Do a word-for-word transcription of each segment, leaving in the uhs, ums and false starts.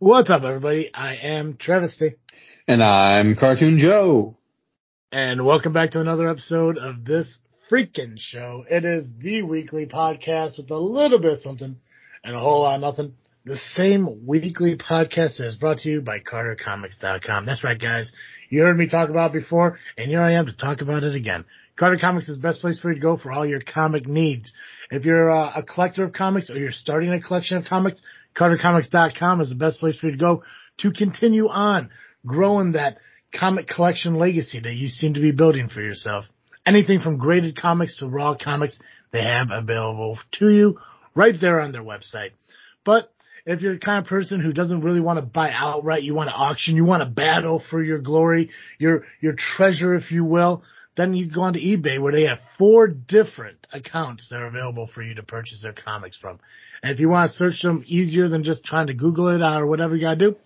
What's up, everybody? I am Travesty. And I'm Cartoon Joe. And welcome back to another episode of This Freaking Show. It is the weekly podcast with a little bit of something and a whole lot of nothing. The same weekly podcast that is brought to you by Carter Comics dot com. That's right, guys. You heard me talk about it before, and here I am to talk about it again. Carter Comics is the best place for you to go for all your comic needs. If you're uh, a collector of comics or you're starting a collection of comics, Carter Comics dot com is the best place for you to go to continue on growing that comic collection legacy that you seem to be building for yourself. Anything from graded comics to raw comics, they have available to you right there on their website. But if you're the kind of person who doesn't really want to buy outright, you want to auction, you want to battle for your glory, your your treasure, if you will, then you go on to eBay where they have four different accounts that are available for you to purchase their comics from. And if you want to search them easier than just trying to Google it or whatever you got to do,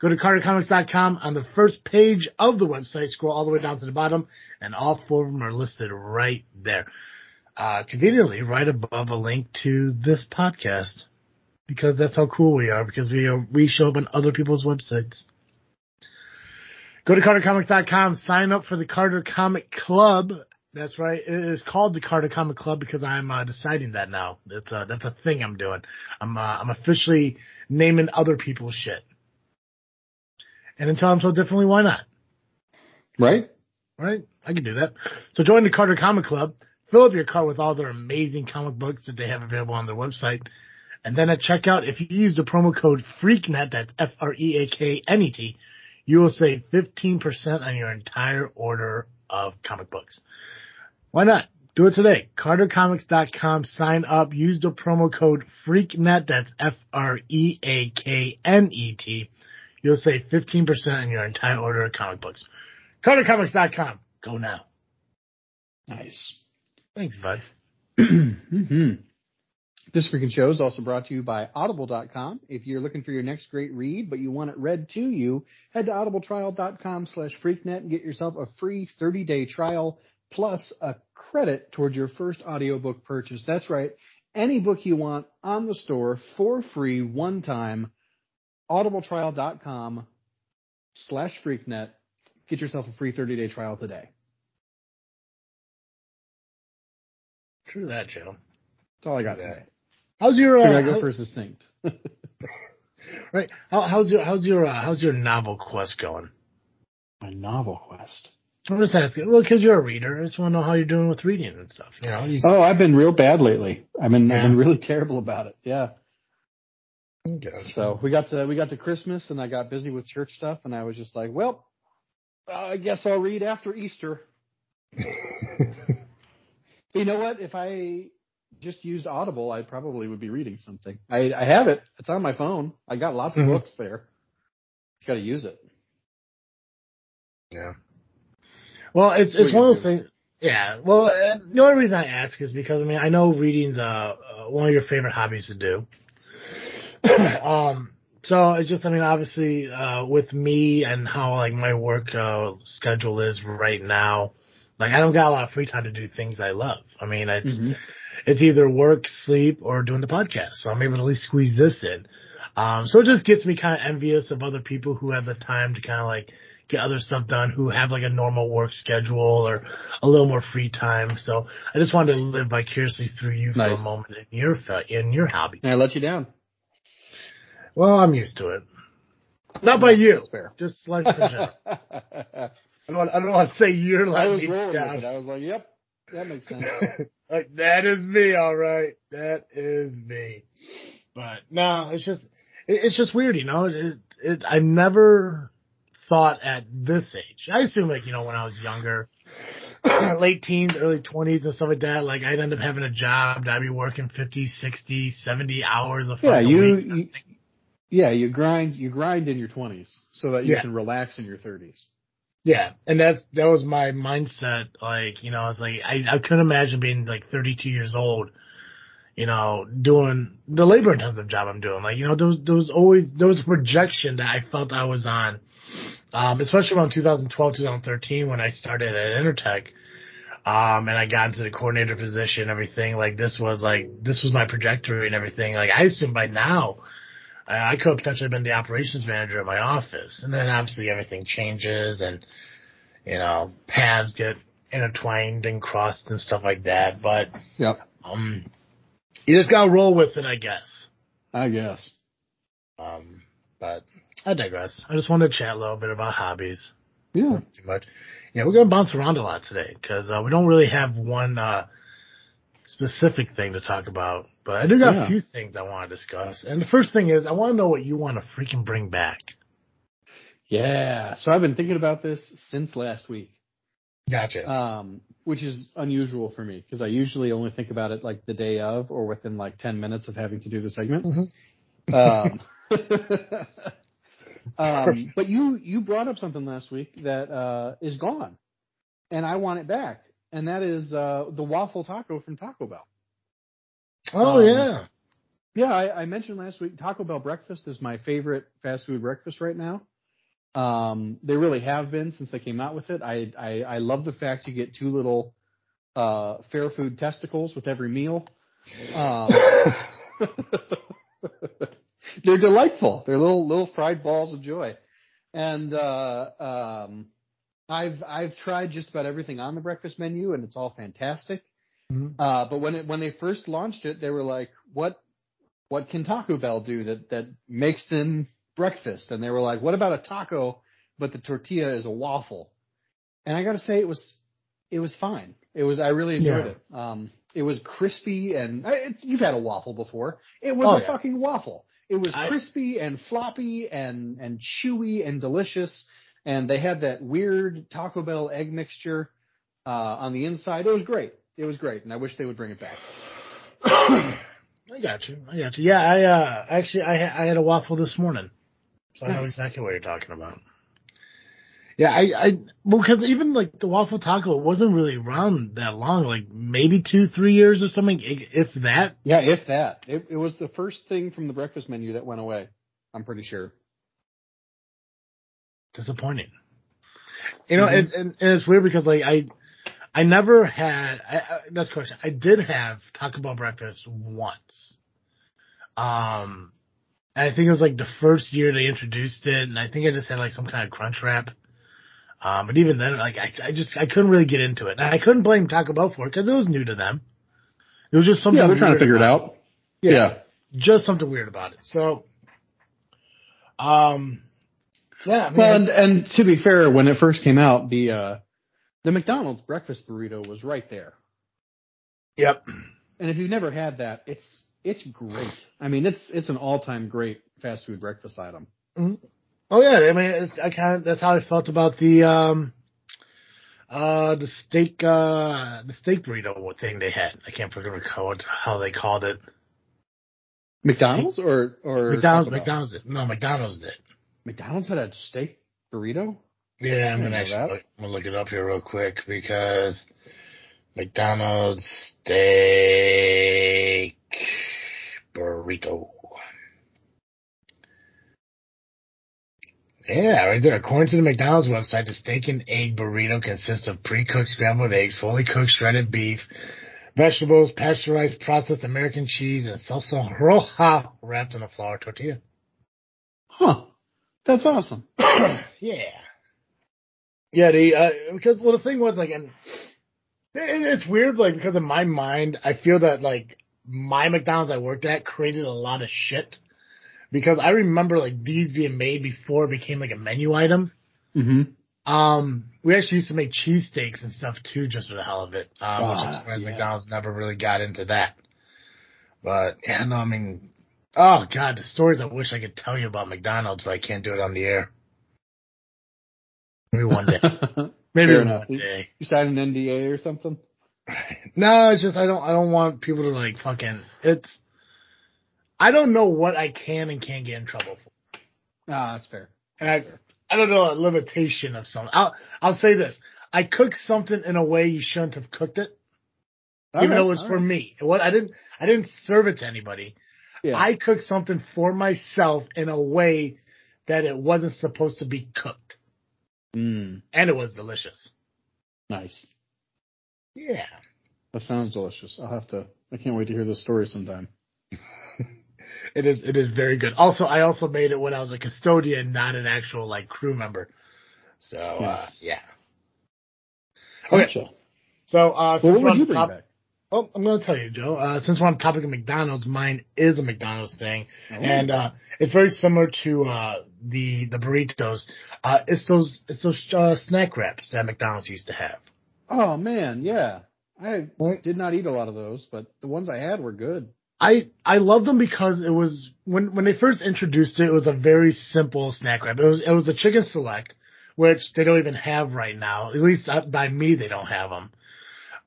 go to Carter Comics dot com. On the first page of the website, scroll all the way down to the bottom, and all four of them are listed right there. Uh, conveniently, right above a link to this podcast. Because that's how cool we are, because we are, we show up on other people's websites. Go to Carter Comics dot com, sign up for the Carter Comic Club. That's right, it is called the Carter Comic Club because I'm uh, deciding that now. That's a, that's a thing I'm doing. I'm uh, I'm officially naming other people's shit. And until I'm told differently, why not? Right. Right, I can do that. So join the Carter Comic Club, fill up your cart with all their amazing comic books that they have available on their website. And then at checkout, if you use the promo code FREAKNET, that's F R E A K N E T, you will save fifteen percent on your entire order of comic books. Why not? Do it today. Carter Comics dot com. Sign up. Use the promo code FREAKNET, that's F R E A K N E T. You'll save fifteen percent on your entire order of comic books. Carter Comics dot com. Go now. Nice. Thanks, bud. Mm-hmm. This Freaking Show is also brought to you by Audible dot com. If you're looking for your next great read, but you want it read to you, head to audible trial dot com slash freaknet and get yourself a free thirty-day trial plus a credit towards your first audiobook purchase. That's right. Any book you want on the store for free one time, audible trial dot com slash freaknet. Get yourself a free thirty-day trial today. True that, Joe. That's all I got today. How's your? Uh, I go how, for succinct. Right. How, how's your? How's your? Uh, how's your novel quest going? My novel quest. I'm just asking. Well, because you're a reader, I just want to know how you're doing with reading and stuff. You know. You, oh, I've been real bad lately. I've been, yeah. I've been really terrible about it. Yeah. Okay. So we got to we got to Christmas, and I got busy with church stuff, and I was just like, well, uh, I guess I'll read after Easter. You know what? If I just used Audible, I probably would be reading something. I, I have it. It's on my phone. I got lots of mm-hmm. books there. Just got to use it. Yeah. Well, it's it's one of those things. Yeah. Well, uh, the only reason I ask is because, I mean, I know reading's uh, uh, one of your favorite hobbies to do. um, so it's just, I mean, obviously, uh, with me and how, like, my work uh, schedule is right now, like, I don't got a lot of free time to do things I love. I mean, it's mm-hmm. it's either work, sleep, or doing the podcast. So I'm able to at least squeeze this in. Um, so it just gets me kind of envious of other people who have the time to kind of, like, get other stuff done, who have, like, a normal work schedule or a little more free time. So I just wanted to live vicariously through you nice. for a moment in your in your hobby. And I let you down. Well, I'm used to it. Not by you. Fair. Just like for general. I don't, I don't want to say you're like I was rolling with it. I was like, yep, that makes sense. Like, that is me, all right. That is me. But no, it's just it, it's just weird, you know. It, it, I never thought at this age. I assume, like, you know, when I was younger, late teens, early twenties and stuff like that, like, I'd end up having a job. I'd be working fifty, sixty, seventy hours a fucking yeah, you, week. You, yeah, you grind, you grind in your twenties so that you yeah. can relax in your thirties. Yeah, and that's that was my mindset. Like, you know, I was like, I, I couldn't imagine being like thirty-two years old, you know, doing the labor-intensive job I'm doing. Like, you know, there was, there was always there was a projection that I felt I was on, um, especially around twenty twelve, twenty thirteen when I started at Intertech, um, and I got into the coordinator position and everything. Like, this was like this was my trajectory and everything. Like, I assumed by now I could have potentially been the operations manager at my office. And then obviously everything changes and, you know, paths get intertwined and crossed and stuff like that. But yep. um, you just got to roll with it, I guess. I guess. Um, but I digress. I just wanted to chat a little bit about hobbies. Yeah. Not too much. Yeah, we're going to bounce around a lot today because uh, we don't really have one uh, specific thing to talk about. But I do got yeah. a few things I want to discuss. And the first thing is I want to know what you want to freaking bring back. Yeah. So I've been thinking about this since last week. Gotcha. Um, which is unusual for me because I usually only think about it like the day of or within like ten minutes of having to do the segment. Mm-hmm. Um, um, but you, you brought up something last week that uh, is gone and I want it back. And that is uh, the waffle taco from Taco Bell. Oh, um, yeah. Yeah, I, I mentioned last week Taco Bell breakfast is my favorite fast food breakfast right now. Um, they really have been since they came out with it. I, I, I love the fact you get two little uh, fair food testicles with every meal. Um, they're delightful. They're little little fried balls of joy. And uh, um, I've I've tried just about everything on the breakfast menu, and it's all fantastic. Uh, but when it, when they first launched it, they were like, what, what can Taco Bell do that, that makes them breakfast? And they were like, what about a taco, but the tortilla is a waffle? And I got to say, it was, it was fine. It was, I really enjoyed yeah. it. Um, it was crispy and it, you've had a waffle before. It was oh, a yeah. fucking waffle. It was I, crispy and floppy and, and chewy and delicious. And they had that weird Taco Bell egg mixture, uh, on the inside. It was great. It was great, and I wish they would bring it back. I got you. I got you. Yeah, I uh, actually I I had a waffle this morning, so nice. I know exactly what you're talking about. Yeah, I I well, because even like the waffle taco, it wasn't really around that long, like maybe two, three years or something, if that. Yeah, if that. It, it was the first thing from the breakfast menu that went away. I'm pretty sure. Disappointing. You know, mm-hmm. and, and, and it's weird because like I. I never had, I, I, that's the question. I did have Taco Bell breakfast once. Um, I think it was like the first year they introduced it, and I think I just had like some kind of crunch wrap. Um, but even then, like, I, I just, I couldn't really get into it. And I couldn't blame Taco Bell for it because it was new to them. It was just something Yeah, they're weird trying to figure it out. Yeah, yeah. Just something weird about it. So, um, yeah. I mean, well, and, and to be fair, when it first came out, the, uh, The McDonald's breakfast burrito was right there. Yep. And if you've never had that, it's it's great. I mean, it's it's an all-time great fast food breakfast item. Mm-hmm. Oh yeah, I mean, it's, I kind of that's how I felt about the um, uh, the steak uh, the steak burrito thing they had. I can't remember how they called it. McDonald's steak? or or McDonald's McDonald's did. No, McDonald's did. McDonald's had a steak burrito? Yeah, I'm gonna actually look, I'm gonna look it up here real quick because McDonald's steak burrito. Yeah, right there. According to the McDonald's website, the steak and egg burrito consists of pre-cooked scrambled eggs, fully cooked shredded beef, vegetables, pasteurized processed American cheese, and salsa roja wrapped in a flour tortilla. Huh, that's awesome. Yeah. Yeah, the, uh, because, well, the thing was, like, and it's weird, like, because in my mind, I feel that, like, my McDonald's I worked at created a lot of shit. Because I remember, like, these being made before it became, like, a menu item. Mm-hmm. Um, we actually used to make cheesesteaks and stuff, too, just for the hell of it. Um, uh, which I'm surprised yeah. McDonald's never really got into that. But, yeah, no, I mean, oh, God, the stories I wish I could tell you about McDonald's, but I can't do it on the air. Maybe one day. Maybe Fair one enough. day. You signed an N D A or something? No, it's just I don't I don't want people to like fucking it's I don't know what I can and can't get in trouble for. Ah, that's fair. And that's I fair. I don't know a limitation of something. I'll I'll say this. I cooked something in a way you shouldn't have cooked it. All even right, though it was for right. me. It was, I didn't I didn't serve it to anybody. Yeah. I cooked something for myself in a way that it wasn't supposed to be cooked. Mm. And it was delicious. Nice. Yeah. That sounds delicious. I'll have to, I can't wait to hear this story sometime. It is, it is very good. Also, I also made it when I was a custodian, not an actual like crew member. So, yes. uh, yeah. Okay. Gotcha. So, uh, well, what would you bring top- back? Oh, I'm going to tell you, Joe, uh, since we're on the topic of McDonald's, mine is a McDonald's thing. Oh. And, uh, it's very similar to, uh, the, the burritos. Uh, it's those, it's those, uh, snack wraps that McDonald's used to have. Oh man. Yeah. I did not eat a lot of those, but the ones I had were good. I, I loved them because it was, when, when they first introduced it, it was a very simple snack wrap. It was, it was a chicken select, which they don't even have right now. At least by me, they don't have them.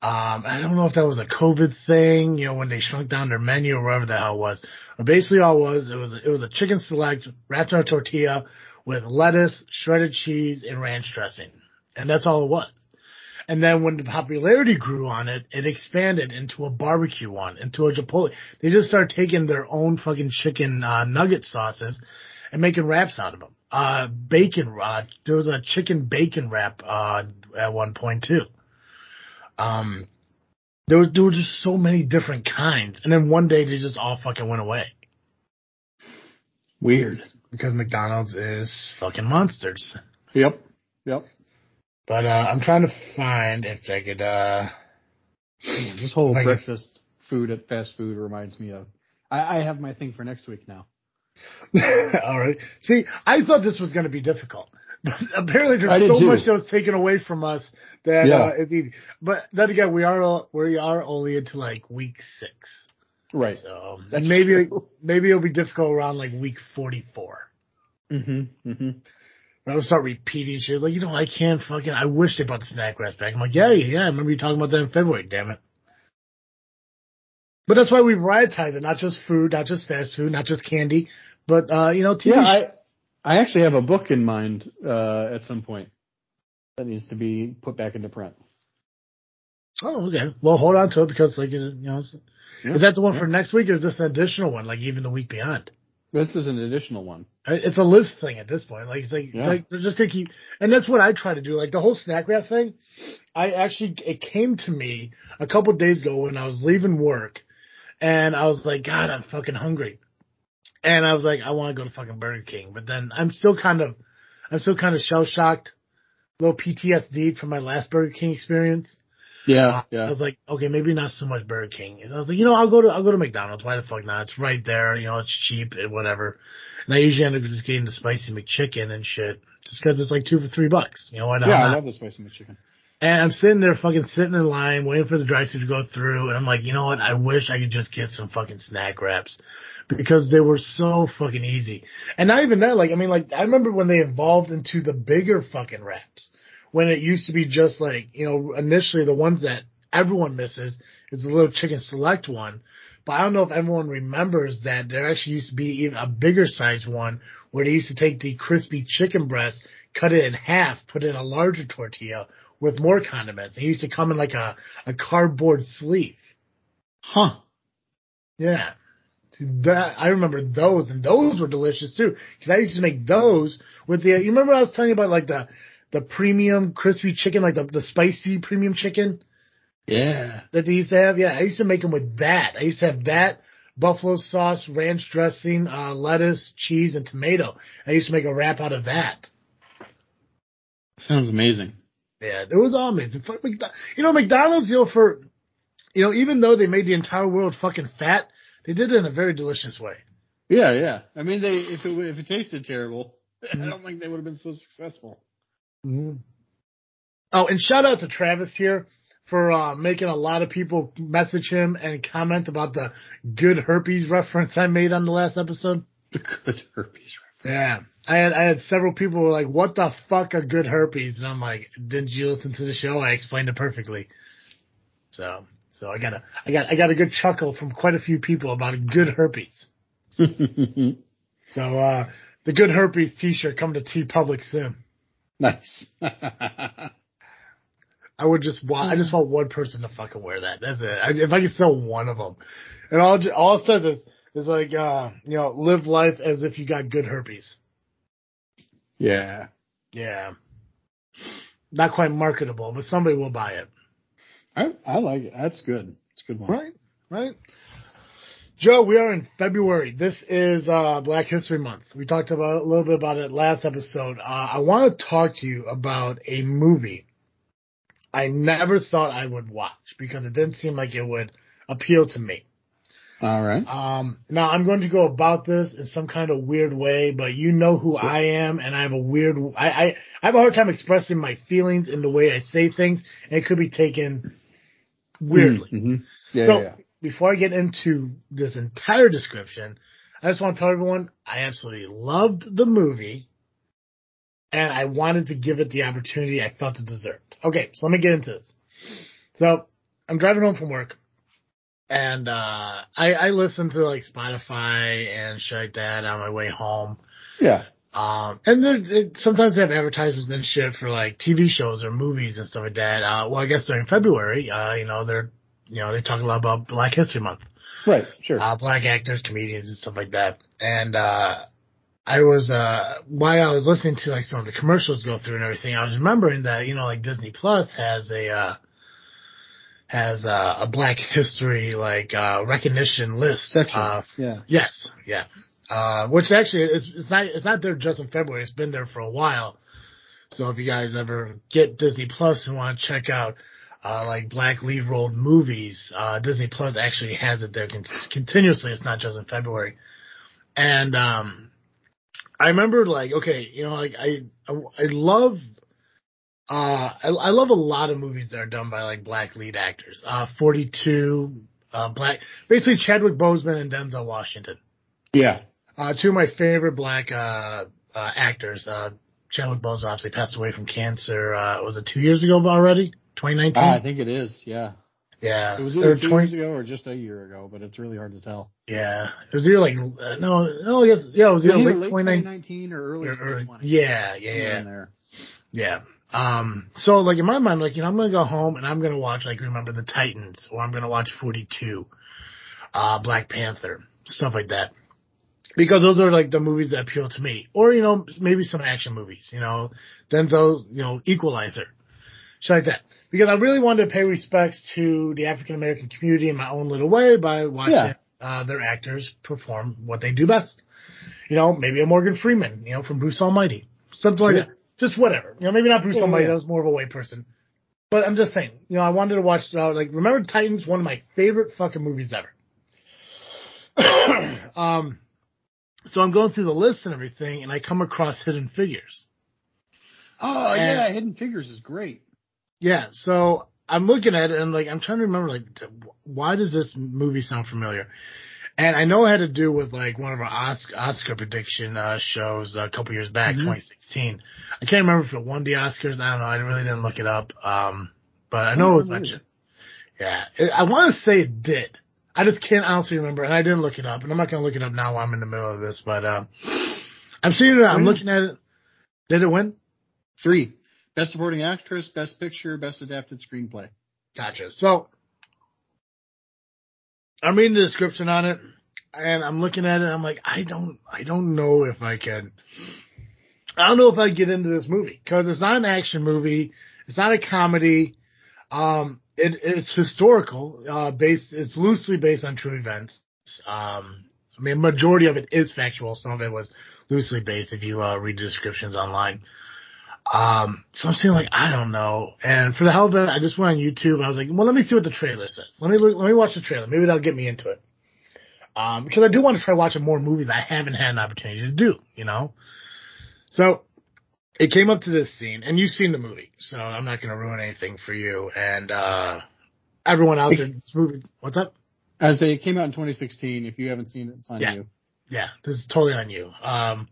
Um, I don't know if that was a COVID thing, you know, when they shrunk down their menu or whatever the hell it was. But basically all it was, it was, it was a chicken select wrapped in a tortilla with lettuce, shredded cheese, and ranch dressing. And that's all it was. And then when the popularity grew on it, it expanded into a barbecue one, into a Chipotle. They just started taking their own fucking chicken, uh, nugget sauces and making wraps out of them. Uh, bacon, uh, there was a chicken bacon wrap, uh, at one point too. Um, there was, there were just so many different kinds. And then one day they just all fucking went away. Weird. Because McDonald's is fucking monsters. Yep. Yep. But, uh, I'm trying to find if I could, uh. Man, this whole breakfast could... food at fast food reminds me of. I, I have my thing for next week now. All right. See, I thought this was going to be difficult. But apparently, there's so too. much that was taken away from us that yeah. uh, it's easy. But then again, we are we are only into like week six, right? So That's maybe true. maybe it'll be difficult around like week forty-four. Mm-hmm. Mm-hmm. I'll start repeating shit like, you know, I can't fucking. I wish they brought the snack wraps back. I'm like, yeah, yeah. I remember you talking about that in February. Damn it. But that's why we prioritize it, not just food, not just fast food, not just candy, but, uh, you know, T V. Yeah, I, I actually have a book in mind uh, at some point that needs to be put back into print. Oh, okay. Well, hold on to it because, like, you know, yeah. is that the one yeah. for next week or is this an additional one, like even the week beyond? This is an additional one. It's a list thing at this point. Like, it's like, yeah. like they're just going to keep, and that's what I try to do. Like the whole snack wrap thing, I actually, it came to me a couple of days ago when I was leaving work. And I was like, God, I'm fucking hungry. And I was like, I want to go to fucking Burger King. But then I'm still kind of, I'm still kind of shell-shocked, little P T S D from my last Burger King experience. Yeah, uh, yeah. I was like, okay, maybe not so much Burger King. And I was like, you know, I'll go to, I'll go to McDonald's. Why the fuck not? It's right there. You know, it's cheap and whatever. And I usually end up just getting the spicy McChicken and shit just cause it's like two for three bucks. You know, why not? Yeah, I love the spicy McChicken. And I'm sitting there fucking sitting in line waiting for the drive-thru to go through. And I'm like, you know what? I wish I could just get some fucking snack wraps because they were so fucking easy. And not even that. Like, I mean, like, I remember when they evolved into the bigger fucking wraps when it used to be just like, you know, initially the ones that everyone misses is the little chicken select one. But I don't know if everyone remembers that there actually used to be even a bigger size one where they used to take the crispy chicken breast, cut it in half, put it in a larger tortilla with more condiments. It used to come in like a, a cardboard sleeve. Huh. Yeah. That, I remember those, and those were delicious too. Because I used to make those with the, you remember I was telling you about like the, the premium crispy chicken, like the, the spicy premium chicken? Yeah. That they used to have? Yeah, I used to make them with that. I used to have that, buffalo sauce, ranch dressing, uh, lettuce, cheese, and tomato. I used to make a wrap out of that. Sounds amazing. Yeah, it was all amazing. Fuck McDonald's. You know, McDonald's, you know, for, you know, even though they made the entire world fucking fat, they did it in a very delicious way. Yeah, yeah. I mean, they if it, if it tasted terrible, mm-hmm. I don't think they would have been so successful. Mm-hmm. Oh, and shout out to Travis here for uh, making a lot of people message him and comment about the good herpes reference I made on the last episode. The good herpes reference. Yeah. I had I had several people who were like, what the fuck are good herpes? And I'm like, didn't you listen to the show? I explained it perfectly. So so I got a I got I got a good chuckle from quite a few people about good herpes. So uh, the good herpes t-shirt come to T Public soon. Nice. I would just want, I just want one person to fucking wear that. That's it. I, if I could sell one of them. And all, all it says is, is like, uh, you know, live life as if you got good herpes. Yeah. Yeah. Not quite marketable, but somebody will buy it. I, I like it. That's good. It's a good one. Right? Right? Joe, we are in February. This is uh, Black History Month. We talked about a little bit about it last episode. Uh, I want to talk to you about a movie I never thought I would watch because it didn't seem like it would appeal to me. All right. Um, now, I'm going to go about this in some kind of weird way, but you know who sure. I am, and I have a weird – I, I I have a hard time expressing my feelings in the way I say things, and it could be taken weirdly. Mm-hmm. Yeah, so, yeah. Before I get into this entire description, I just want to tell everyone I absolutely loved the movie, and I wanted to give it the opportunity I felt it deserved. Okay, so let me get into this. So I'm driving home from work, and uh, I, I listen to like Spotify and shit like that on my way home. Yeah. Um, and there, it, sometimes they have advertisements and shit for like T V shows or movies and stuff like that. Uh, well, I guess during February, uh, you know, they're You know, they talk a lot about Black History Month. Right, sure. Uh, black actors, comedians, and stuff like that. And uh, I was, uh, while I was listening to, like, some of the commercials go through and everything, I was remembering that, you know, like, Disney Plus has a, uh, has uh, a Black History, like, uh, recognition list. Section, uh, yeah. Yes, yeah. Uh, which actually, it's, it's not, it's not there just in February. It's been there for a while. So if you guys ever get Disney Plus and want to check out Uh, like black lead role movies, uh, Disney Plus actually has it there con- continuously. It's not just in February. And, um, I remember like, okay, you know, like I, I, I love, uh, I, I love a lot of movies that are done by like black lead actors. Uh, forty-two, uh, black, basically Chadwick Boseman and Denzel Washington. Yeah. Uh, two of my favorite black, uh, uh, actors. Uh, Chadwick Boseman obviously passed away from cancer. Uh, was it two years ago already? twenty nineteen? Uh, I think it is, yeah. Yeah. It was either two years ago or just a year ago, but it's really hard to tell. Yeah. It was either like, uh, no, no, yes, yeah, it was either late, late twenty nineteen or early twenty twenty. Yeah, yeah, yeah. In there. Yeah. Um, so, like, in my mind, like, you know, I'm going to go home and I'm going to watch, like, Remember the Titans, or I'm going to watch forty-two, uh, Black Panther, stuff like that. Because those are, like, the movies that appeal to me. Or, you know, maybe some action movies, you know, Denzel's, you know, Equalizer. Like that, because I really wanted to pay respects to the African American community in my own little way by watching yeah. uh, their actors perform what they do best. You know, maybe a Morgan Freeman, you know, from Bruce Almighty, something like yeah. that. Just whatever. You know, maybe not Bruce yeah, Almighty. Yeah. That was more of a white person. But I'm just saying, you know, I wanted to watch uh, like Remember the Titans, one of my favorite fucking movies ever. um, so I'm going through the list and everything, and I come across Hidden Figures. Oh and, yeah, Hidden Figures is great. Yeah, so I'm looking at it and like I'm trying to remember like why does this movie sound familiar? And I know it had to do with like one of our Oscar, Oscar prediction uh, shows a couple years back, mm-hmm. twenty sixteen. I can't remember if it won the Oscars. I don't know. I really didn't look it up, um, but I know it was mentioned. Yeah, it, I want to say it did. I just can't honestly remember, and I didn't look it up, and I'm not going to look it up now while I'm in the middle of this. But uh, I'm seeing it. I'm looking at it. Did it win? Three. Best Supporting Actress, Best Picture, Best Adapted Screenplay. Gotcha. So, I'm reading the description on it, and I'm looking at it, and I'm like, I don't, I don't know if I can, I don't know if I get into this movie, because it's not an action movie, it's not a comedy, um, it, it's historical, uh, based, it's loosely based on true events, um, I mean, majority of it is factual, some of it was loosely based if you, uh, read descriptions online. Um, so I'm seeing like, I don't know. And for the hell of it, I just went on YouTube and I was like, well, let me see what the trailer says. Let me, let me watch the trailer. Maybe that'll get me into it. Um, because I do want to try watching more movies I haven't had an opportunity to do, you know? So it came up to this scene and you've seen the movie, so I'm not going to ruin anything for you. And, uh, everyone out there, this movie, what's up? I say it came out in twenty sixteen. If you haven't seen it, it's on yeah. you. Yeah. This is totally on you. Um,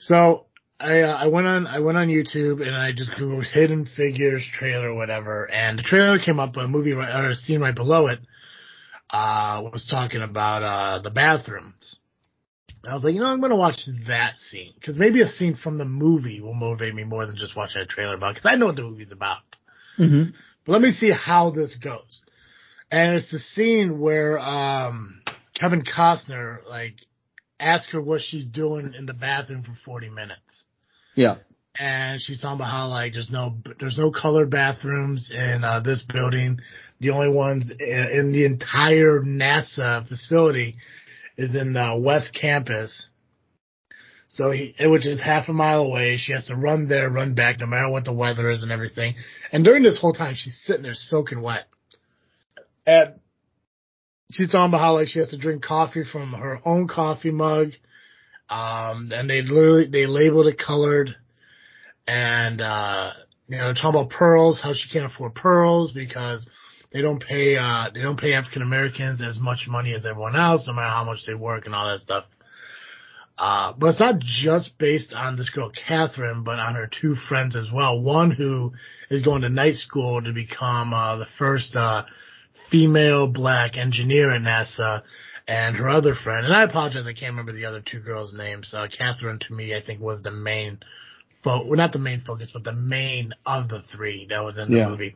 so. I, uh, I went on I went on YouTube and I just googled Hidden Figures trailer or whatever, and the trailer came up, a movie right, or a scene right below it uh, was talking about uh, the bathrooms. And I was like, you know, I'm going to watch that scene because maybe a scene from the movie will motivate me more than just watching a trailer about because I know what the movie's about. Mm-hmm. But let me see how this goes. And it's the scene where um, Kevin Costner like asks her what she's doing in the bathroom for forty minutes. Yeah. and she's talking about how, like, there's no there's no colored bathrooms in uh, this building. The only ones in, in the entire NASA facility is in the West Campus. So, he, which is half a mile away. She has to run there, run back, no matter what the weather is and everything. And during this whole time, she's sitting there soaking wet. And she's talking about how, like, she has to drink coffee from her own coffee mug. Um, and they literally, they labeled it colored. And, uh, you know, talking about pearls, how she can't afford pearls because they don't pay, uh, they don't pay African Americans as much money as everyone else, no matter how much they work and all that stuff. Uh, but it's not just based on this girl, Catherine, but on her two friends as well. One who is going to night school to become, uh, the first, uh, female black engineer at NASA, and her other friend. And I apologize, I can't remember the other two girls' names. Uh, Catherine, to me, I think was the main fo- well, not the main focus, but the main of the three that was in the yeah. movie.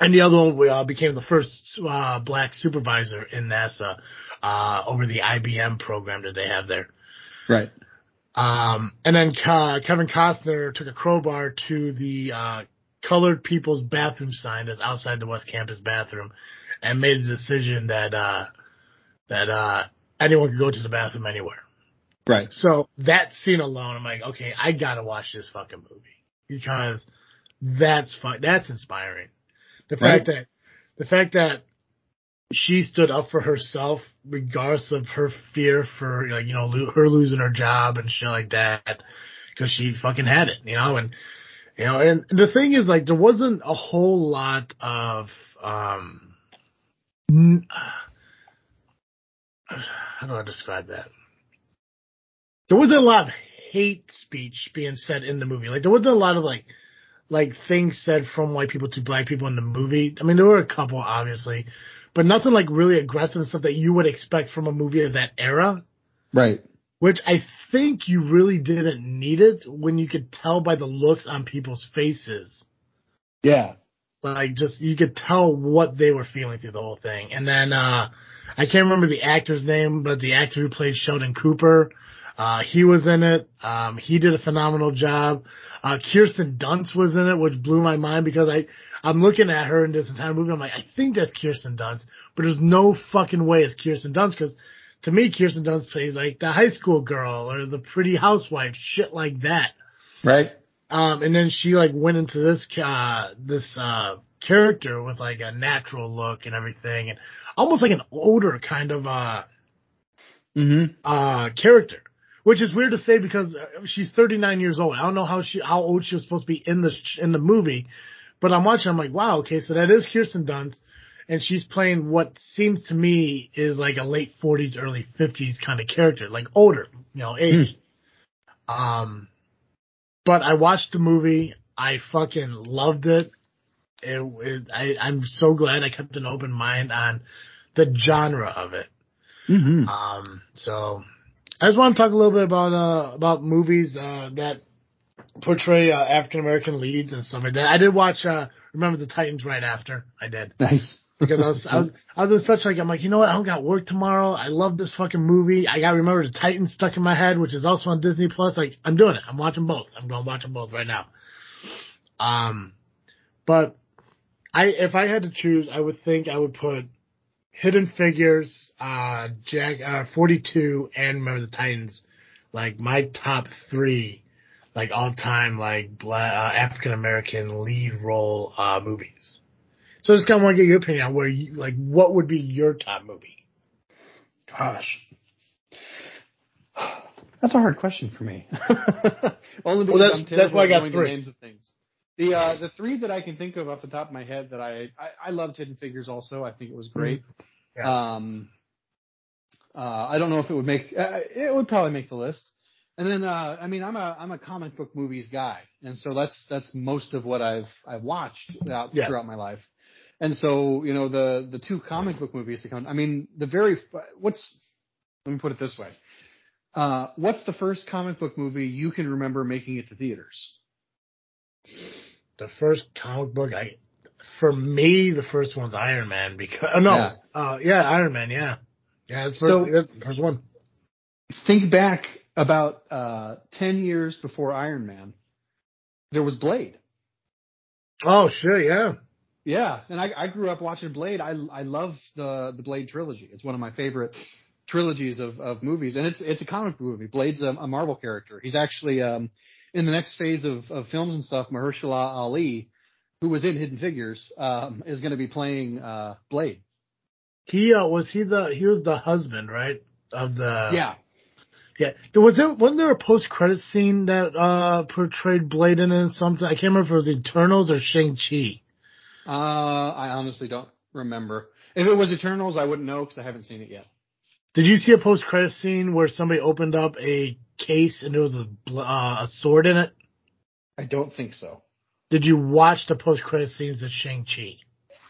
And the other one uh, became the first uh, black supervisor in NASA uh, over the I B M program that they have there. Right. Um, and then uh, Kevin Costner took a crowbar to the uh, colored people's bathroom sign that's outside the West Campus bathroom and made a decision that uh, that uh, anyone could go to the bathroom anywhere. Right. So that scene alone, I'm like, okay, I got to watch this fucking movie because that's fu- that's inspiring. The fact right. that the fact that she stood up for herself, regardless of her fear for, like, you know, lo- her losing her job and shit like that, because she fucking had it, you know. And you know, and the thing is, like, there wasn't a whole lot of um, n- how do I describe that? There wasn't a lot of hate speech being said in the movie. Like, there wasn't a lot of like. like things said from white people to black people in the movie. I mean, there were a couple, obviously, but nothing like really aggressive stuff that you would expect from a movie of that era. Right. Which I think you really didn't need it when you could tell by the looks on people's faces. Yeah. Like, just, you could tell what they were feeling through the whole thing. And then, uh, I can't remember the actor's name, but the actor who played Sheldon Cooper, Uh, he was in it. Um, he did a phenomenal job. Uh, Kirsten Dunst was in it, which blew my mind because I, I'm looking at her in this entire movie. I'm like, I think that's Kirsten Dunst, but there's no fucking way it's Kirsten Dunst because to me, Kirsten Dunst plays like the high school girl or the pretty housewife, shit like that. Right. Um, and then she like went into this, uh, this, uh, character with like a natural look and everything and almost like an older kind of, uh, mm-hmm. uh, character. Which is weird to say because she's thirty-nine years old. I don't know how she, how old she was supposed to be in the, in the movie, but I'm watching, I'm like, wow, okay, so that is Kirsten Dunst, and she's playing what seems to me is like a late forties, early fifties kind of character, like older, you know, age. Mm. Um, but I watched the movie. I fucking loved it. It, it I, I'm so glad I kept an open mind on the genre of it. Mm-hmm. Um, so. I just want to talk a little bit about uh, about movies uh, that portray uh, African American leads and stuff like that. I did watch uh, Remember the Titans right after. I did. Nice. Because I was I was I was in such like I'm like, you know what, I don't got work tomorrow. I love this fucking movie. I got Remember the Titans stuck in my head, which is also on Disney plus. Like, I'm doing it. I'm watching both. I'm going to watch them both right now. Um, but I if I had to choose, I would think I would put Hidden Figures, uh, Jack, uh, forty-two, and Remember the Titans, like my top three, like all time, like black, uh, African American lead role, uh, movies. So I just kind of want to get your opinion on where you, like, what would be your top movie? Gosh. That's a hard question for me. Only well, that's, that's why I got three. Names of things. The uh, the three that I can think of off the top of my head that I I, I loved Hidden Figures also. I think it was great. Yeah. Um, uh, I don't know if it would make uh, it would probably make the list. And then uh, I mean I'm a I'm a comic book movies guy, and so that's that's most of what I've I've watched out, yeah. throughout my life. And so, you know, the the two comic book movies that come. I mean the very what's let me put it this way. Uh, what's the first comic book movie you can remember making it to theaters? The first comic book, I for me, the first one's Iron Man because oh, no, yeah. Uh, yeah, Iron Man, yeah, yeah. That's first, so that's the first one. Think back about uh, ten years before Iron Man. there was Blade. Oh, sure, yeah. Yeah, and I, I grew up watching Blade. I I love the the Blade trilogy. It's one of my favorite trilogies of, of movies, and it's it's a comic book movie. Blade's a, a Marvel character. He's actually um, in the next phase of, of films and stuff. Mahershala Ali, who was in Hidden Figures, um, is going to be playing uh, Blade. He uh, was he the he was the husband, right? Of the yeah yeah. Was there wasn't there a post credit scene that uh, portrayed Blade in it? Something I can't remember if it was Eternals or Shang-Chi. Uh, I honestly don't remember. If it was Eternals, I wouldn't know because I haven't seen it yet. Did you see a post-credit scene where somebody opened up a case and there was a, uh, a sword in it? I don't think so. Did you watch the post-credit scenes of Shang-Chi?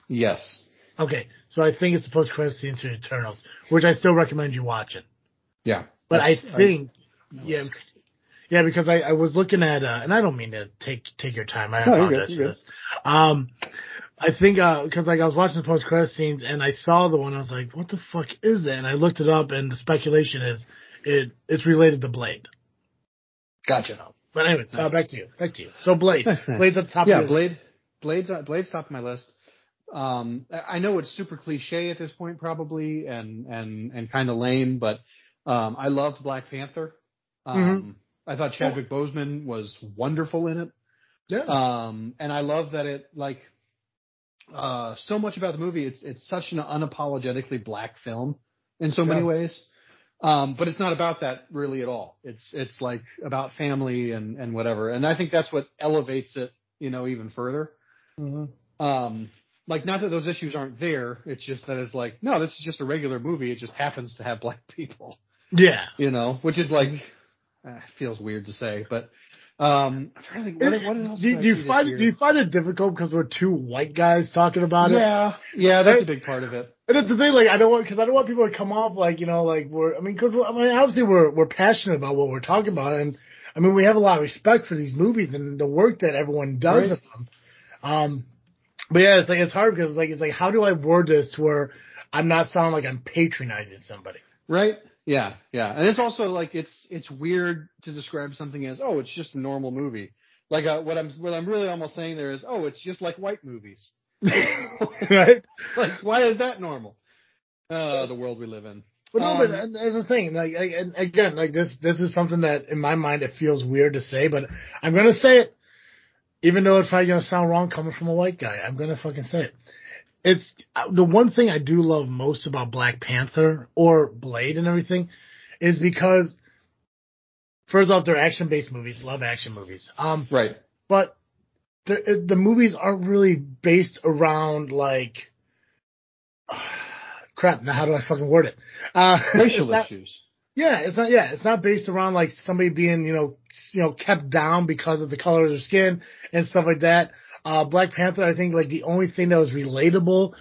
Yes. Okay, so I think it's the post-credit scenes to Eternals, which I still recommend you watching. Yeah. But I think, I, yeah, yeah, because I, I was looking at, uh, and I don't mean to take take your time. I no, apologize you're good, you're for this. Good. Um. I think, uh, cause like I was watching the post credit scenes and I saw the one, I was like, what the fuck is that? And I looked it up and the speculation is it, it's related to Blade. Gotcha. But anyways, nice. uh, back to you, back to you. So Blade, nice, nice. Blade's at the top yeah, of your Blade, list. Blade's, Blade's top of my list. Um, I know it's super cliche at this point probably and, and, and kind of lame, but, um, I loved Black Panther. Um, mm-hmm. I thought Chadwick cool. Boseman was wonderful in it. Yeah. Um, and I love that it like, Uh, so much about the movie. It's it's such an unapologetically black film in so many yeah. ways, um, but it's not about that really at all. It's it's like about family and, and whatever. And I think that's what elevates it, you know, even further. Mm-hmm. Um, like not that those issues aren't there. It's just that it's like no, this is just a regular movie. It just happens to have black people. Yeah, you know, which is like uh, feels weird to say, but. Um, I'm trying to think, what, what else do, do you find do you find it difficult because we're two white guys talking about it? Yeah, yeah, that's a big part of it. And it's the thing, like I don't want because I don't want people to come off like you know, like we're. I mean, because I mean, obviously we're we're passionate about what we're talking about, and I mean we have a lot of respect for these movies and the work that everyone does right. in them. Um, but yeah, it's like it's hard because it's like it's like how do I word this to where I'm not sounding like I'm patronizing somebody, right? Yeah, yeah. And it's also like it's it's weird to describe something as, oh, it's just a normal movie. Like uh, what I'm what I'm really almost saying there is, oh, it's just like white movies. Right? Like why is that normal? Uh, the world we live in. But no, um, but and, that's the thing. Like I, and again, like this this is something that in my mind it feels weird to say, but I'm going to say it even though it's probably going to sound wrong coming from a white guy. I'm going to fucking say it. It's the one thing I do love most about Black Panther or Blade and everything is because first off, they're action based movies, love action movies. Um, right. But the, the movies aren't really based around like, uh, crap. Now, how do I fucking word it? Uh, racial not, issues. Yeah. It's not, yeah. It's not based around like somebody being, you know, you know, kept down because of the color of their skin and stuff like that. Uh, Black Panther, I think, like, the only thing that was relatable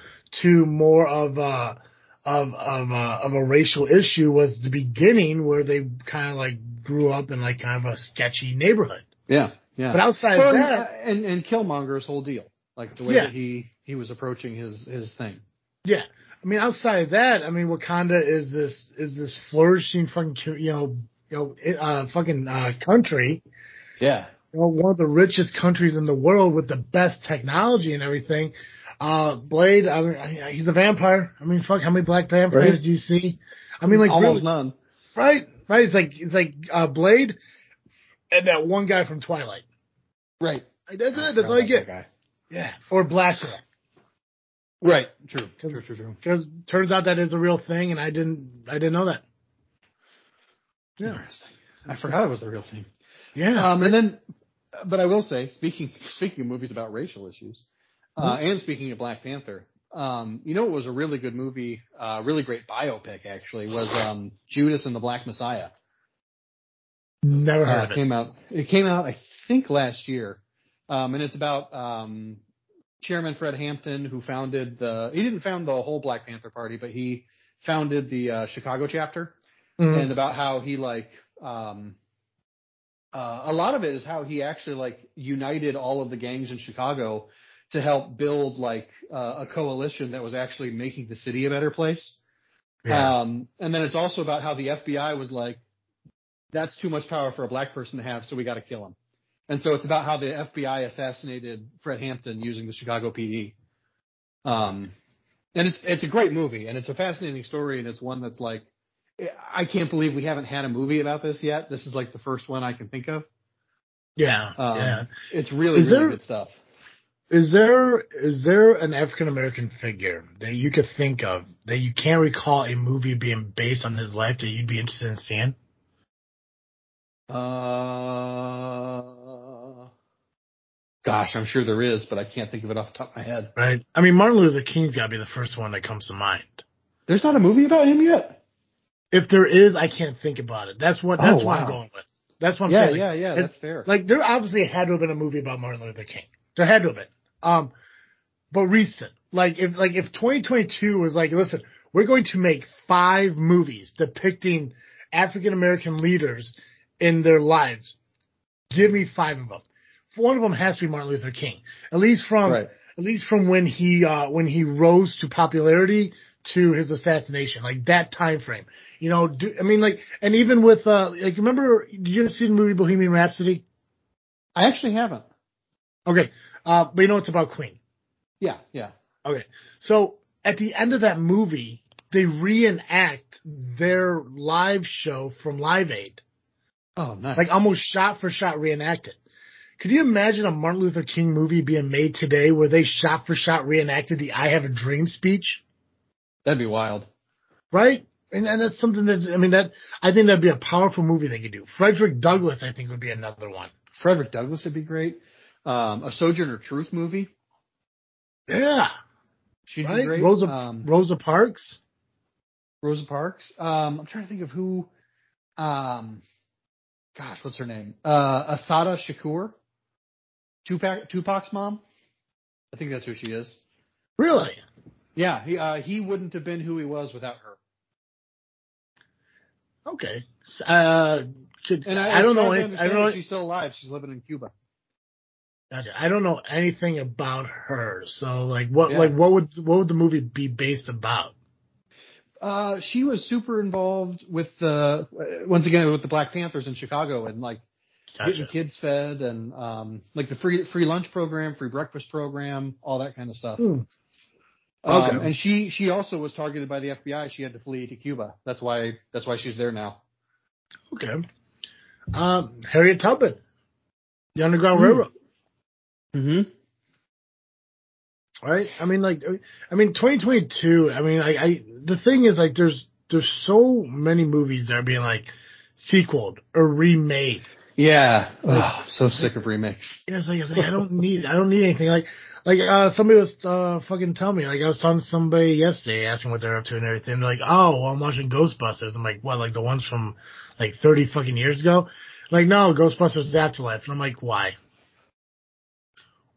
to more of, uh, of, of, uh, of a racial issue was the beginning where they kind of, like, grew up in, like, kind of a sketchy neighborhood. Yeah, yeah. But outside well, of that... And, and Killmonger's whole deal. Like, the way yeah. that he, he was approaching his, his thing. Yeah. I mean, outside of that, I mean, Wakanda is this, is this flourishing fucking, you know, you know, uh, fucking, uh, country. Yeah. One of the richest countries in the world with the best technology and everything. Uh, Blade, I mean, he's a vampire. I mean, fuck, how many black vampires right. do you see? I mean, like almost really, none. Right, right. It's like it's like uh, Blade and that one guy from Twilight. Right. Like, that's it. That's all you get. Guy. Yeah. Or Black Girl. Right. True. Cause, true. True. True. Because turns out that is a real thing, and I didn't. I didn't know that. Yeah. Interesting. I forgot it was a real thing. Yeah. Um, and then. But I will say, speaking speaking of movies about racial issues, uh, and speaking of Black Panther, um, you know what was a really good movie, uh, really great biopic actually, was um, Judas and the Black Messiah. Never heard uh, of it. Came out, it came out, I think, last year, um, and it's about um, Chairman Fred Hampton, who founded the – he didn't found the whole Black Panther Party, but he founded the uh, Chicago chapter, mm-hmm. and about how he like um, – Uh, a lot of it is how he actually like united all of the gangs in Chicago to help build like uh, a coalition that was actually making the city a better place. Yeah. Um, and then it's also about how the F B I was like, that's too much power for a black person to have. So we got to kill him. And so it's about how the F B I assassinated Fred Hampton using the Chicago P D. Um, and it's it's a great movie, and it's a fascinating story, and it's one that's like, I can't believe we haven't had a movie about this yet. This is like the first one I can think of. Yeah, um, yeah. It's really, is really there, good stuff. Is there is there an African-American figure that you could think of that you can't recall a movie being based on his life that you'd be interested in seeing? Uh, gosh, I'm sure there is, but I can't think of it off the top of my head. Right. I mean, Martin Luther King's got to be the first one that comes to mind. There's not a movie about him yet? If there is, I can't think about it. That's what. That's oh, what wow. I'm going with. That's what I'm yeah, saying. Yeah, yeah, yeah. That's fair. Like, there obviously had to have been a movie about Martin Luther King. There had to have been. Um, but recent. Like, if like if twenty twenty-two was like, listen, we're going to make five movies depicting African-American leaders in their lives, give me five of them. One of them has to be Martin Luther King, at least from right. at least from when he uh, when he rose to popularity to his assassination, like that time frame. You know, do, I mean, like, and even with uh, like, remember, did you ever see the movie Bohemian Rhapsody? I actually haven't. Okay, uh, but you know it's about Queen. Yeah, yeah. Okay, so at the end of that movie, they reenact their live show from Live Aid. Oh, nice. Like almost shot for shot reenacted. Could you imagine a Martin Luther King movie being made today where they shot for shot reenacted the I Have a Dream speech? That'd be wild. Right? And, and that's something that, I mean, that, I think that'd be a powerful movie they could do. Frederick Douglass, I think, would be another one. Frederick Douglass would be great. Um, a Sojourner Truth movie. Yeah. She'd right? be great. Rosa, um, Rosa Parks. Rosa Parks. Um, I'm trying to think of who, um, gosh, what's her name? Uh, Asada Shakur, Tupac, Tupac's mom. I think that's who she is. Really? Yeah. He, uh, he wouldn't have been who he was without her. Okay. Uh, could, and I, I don't know. I don't know. She's still alive. She's living in Cuba. Gotcha. I don't know anything about her. So, like, what, yeah. like, what would, what would the movie be based about? Uh, she was super involved with the, once again, with the Black Panthers in Chicago and like gotcha. getting kids fed and, um, like the free, free lunch program, free breakfast program, all that kind of stuff. Mm. Okay. Um, and she, she also was targeted by the F B I. She had to flee to Cuba. That's why, that's why she's there now. Okay. Um, Harriet Tubman, the Underground mm. Railroad. Mm-hmm. Right. I mean, like, I mean, twenty twenty-two. I mean, I, I, the thing is, like, there's, there's so many movies that are being like sequeled or remade. Yeah. Like, oh, I'm so sick of remakes. Yeah, it's like, it's like I don't need, I don't need anything. Like, like, uh, somebody was, uh, fucking telling me, like, I was talking to somebody yesterday asking what they're up to and everything. They're like, oh, well, I'm watching Ghostbusters. I'm like, what, like the ones from like thirty fucking years ago? Like, no, Ghostbusters Afterlife. And I'm like, why?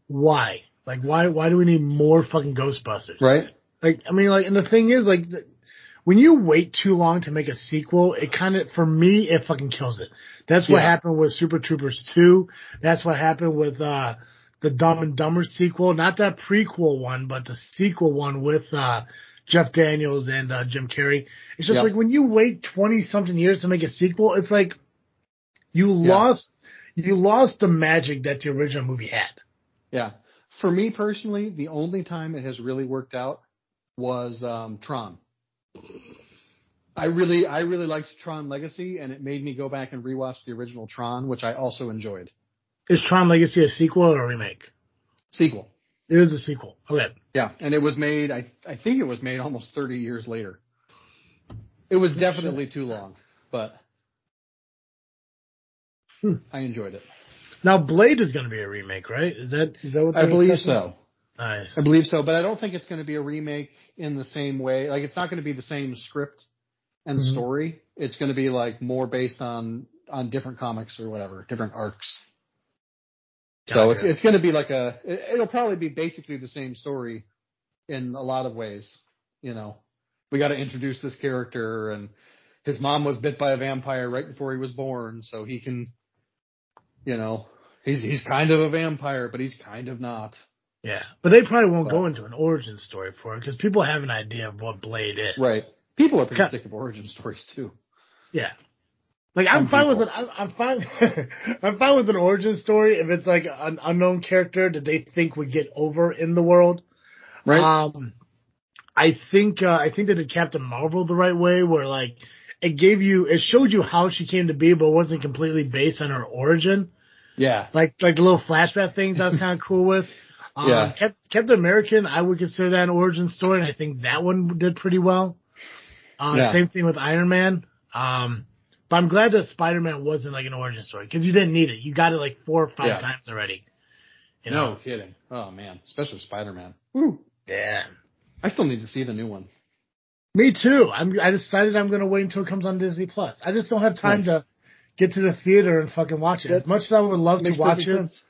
Why? Like, why, why do we need more fucking Ghostbusters? Right. Like, I mean, like, and the thing is, like, th- when you wait too long to make a sequel, it kind of, for me, it fucking kills it. That's what yeah. happened with Super Troopers two. That's what happened with, uh, the Dumb and Dumber sequel. Not that prequel one, but the sequel one with, uh, Jeff Daniels and, uh, Jim Carrey. It's just yep. like, when you wait twenty something years to make a sequel, it's like, you yeah. lost, you lost the magic that the original movie had. Yeah. For me personally, the only time it has really worked out was um, Tron. I really, I really liked Tron Legacy, and it made me go back and rewatch the original Tron, which I also enjoyed. Is Tron Legacy a sequel or a remake? Sequel. It is a sequel. Okay. Yeah, and it was made. I, I think it was made almost thirty years later. It was definitely too long, but hmm. I enjoyed it. Now, Blade is going to be a remake, right? Is that is that what I believe so. Nice. I believe so, but I don't think it's going to be a remake in the same way. Like, it's not going to be the same script and mm-hmm. story. It's going to be, like, more based on, on different comics or whatever, different arcs. Gotcha. So it's it's going to be like a – it'll probably be basically the same story in a lot of ways, you know. We got to introduce this character, and his mom was bit by a vampire right before he was born, so he can – You know, he's he's kind of a vampire, but he's kind of not. Yeah, but they probably won't but, go into an origin story for it because people have an idea of what Blade is. Right. People are pretty sick of origin stories, too. Yeah. Like I'm fine people. with it. I'm fine. I'm fine with an origin story if it's like an unknown character that they think would get over in the world. Right. Um, I think uh, I think they did Captain Marvel the right way, where like it gave you, it showed you how she came to be, but wasn't completely based on her origin. Yeah. Like like the little flashback things I was kind of cool with. Um, yeah. Cap- Captain American, I would consider that an origin story, and I think that one did pretty well. Uh, yeah. Same thing with Iron Man. Um. But I'm glad that Spider-Man wasn't like an origin story because you didn't need it. You got it like four or five yeah. times already. You know? No kidding. Oh, man. Especially Spider-Man. Woo. Yeah. I still need to see the new one. Me too. I'm, I decided I'm going to wait until it comes on Disney plus. I just don't have time nice. to get to the theater and fucking watch it. That as much as I would love to watch it. Sense.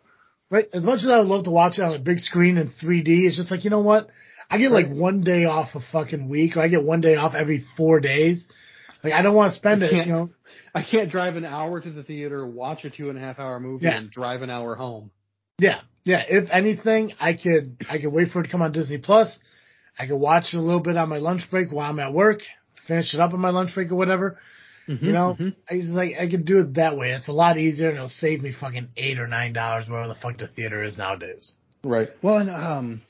Right. As much as I would love to watch it on a big screen in three D, it's just like, you know what? I get like one day off a fucking week, or I get one day off every four days. Like, I don't want to spend it, you know. I can't drive an hour to the theater, watch a two and a half hour movie, yeah. and drive an hour home. Yeah, yeah. If anything, I could I could wait for it to come on Disney plus. I could watch it a little bit on my lunch break while I'm at work, finish it up on my lunch break or whatever. Mm-hmm, you know, mm-hmm. I just, like I could do it that way. It's a lot easier, and it'll save me fucking eight or nine dollars wherever the fuck the theater is nowadays. Right. Well, and um,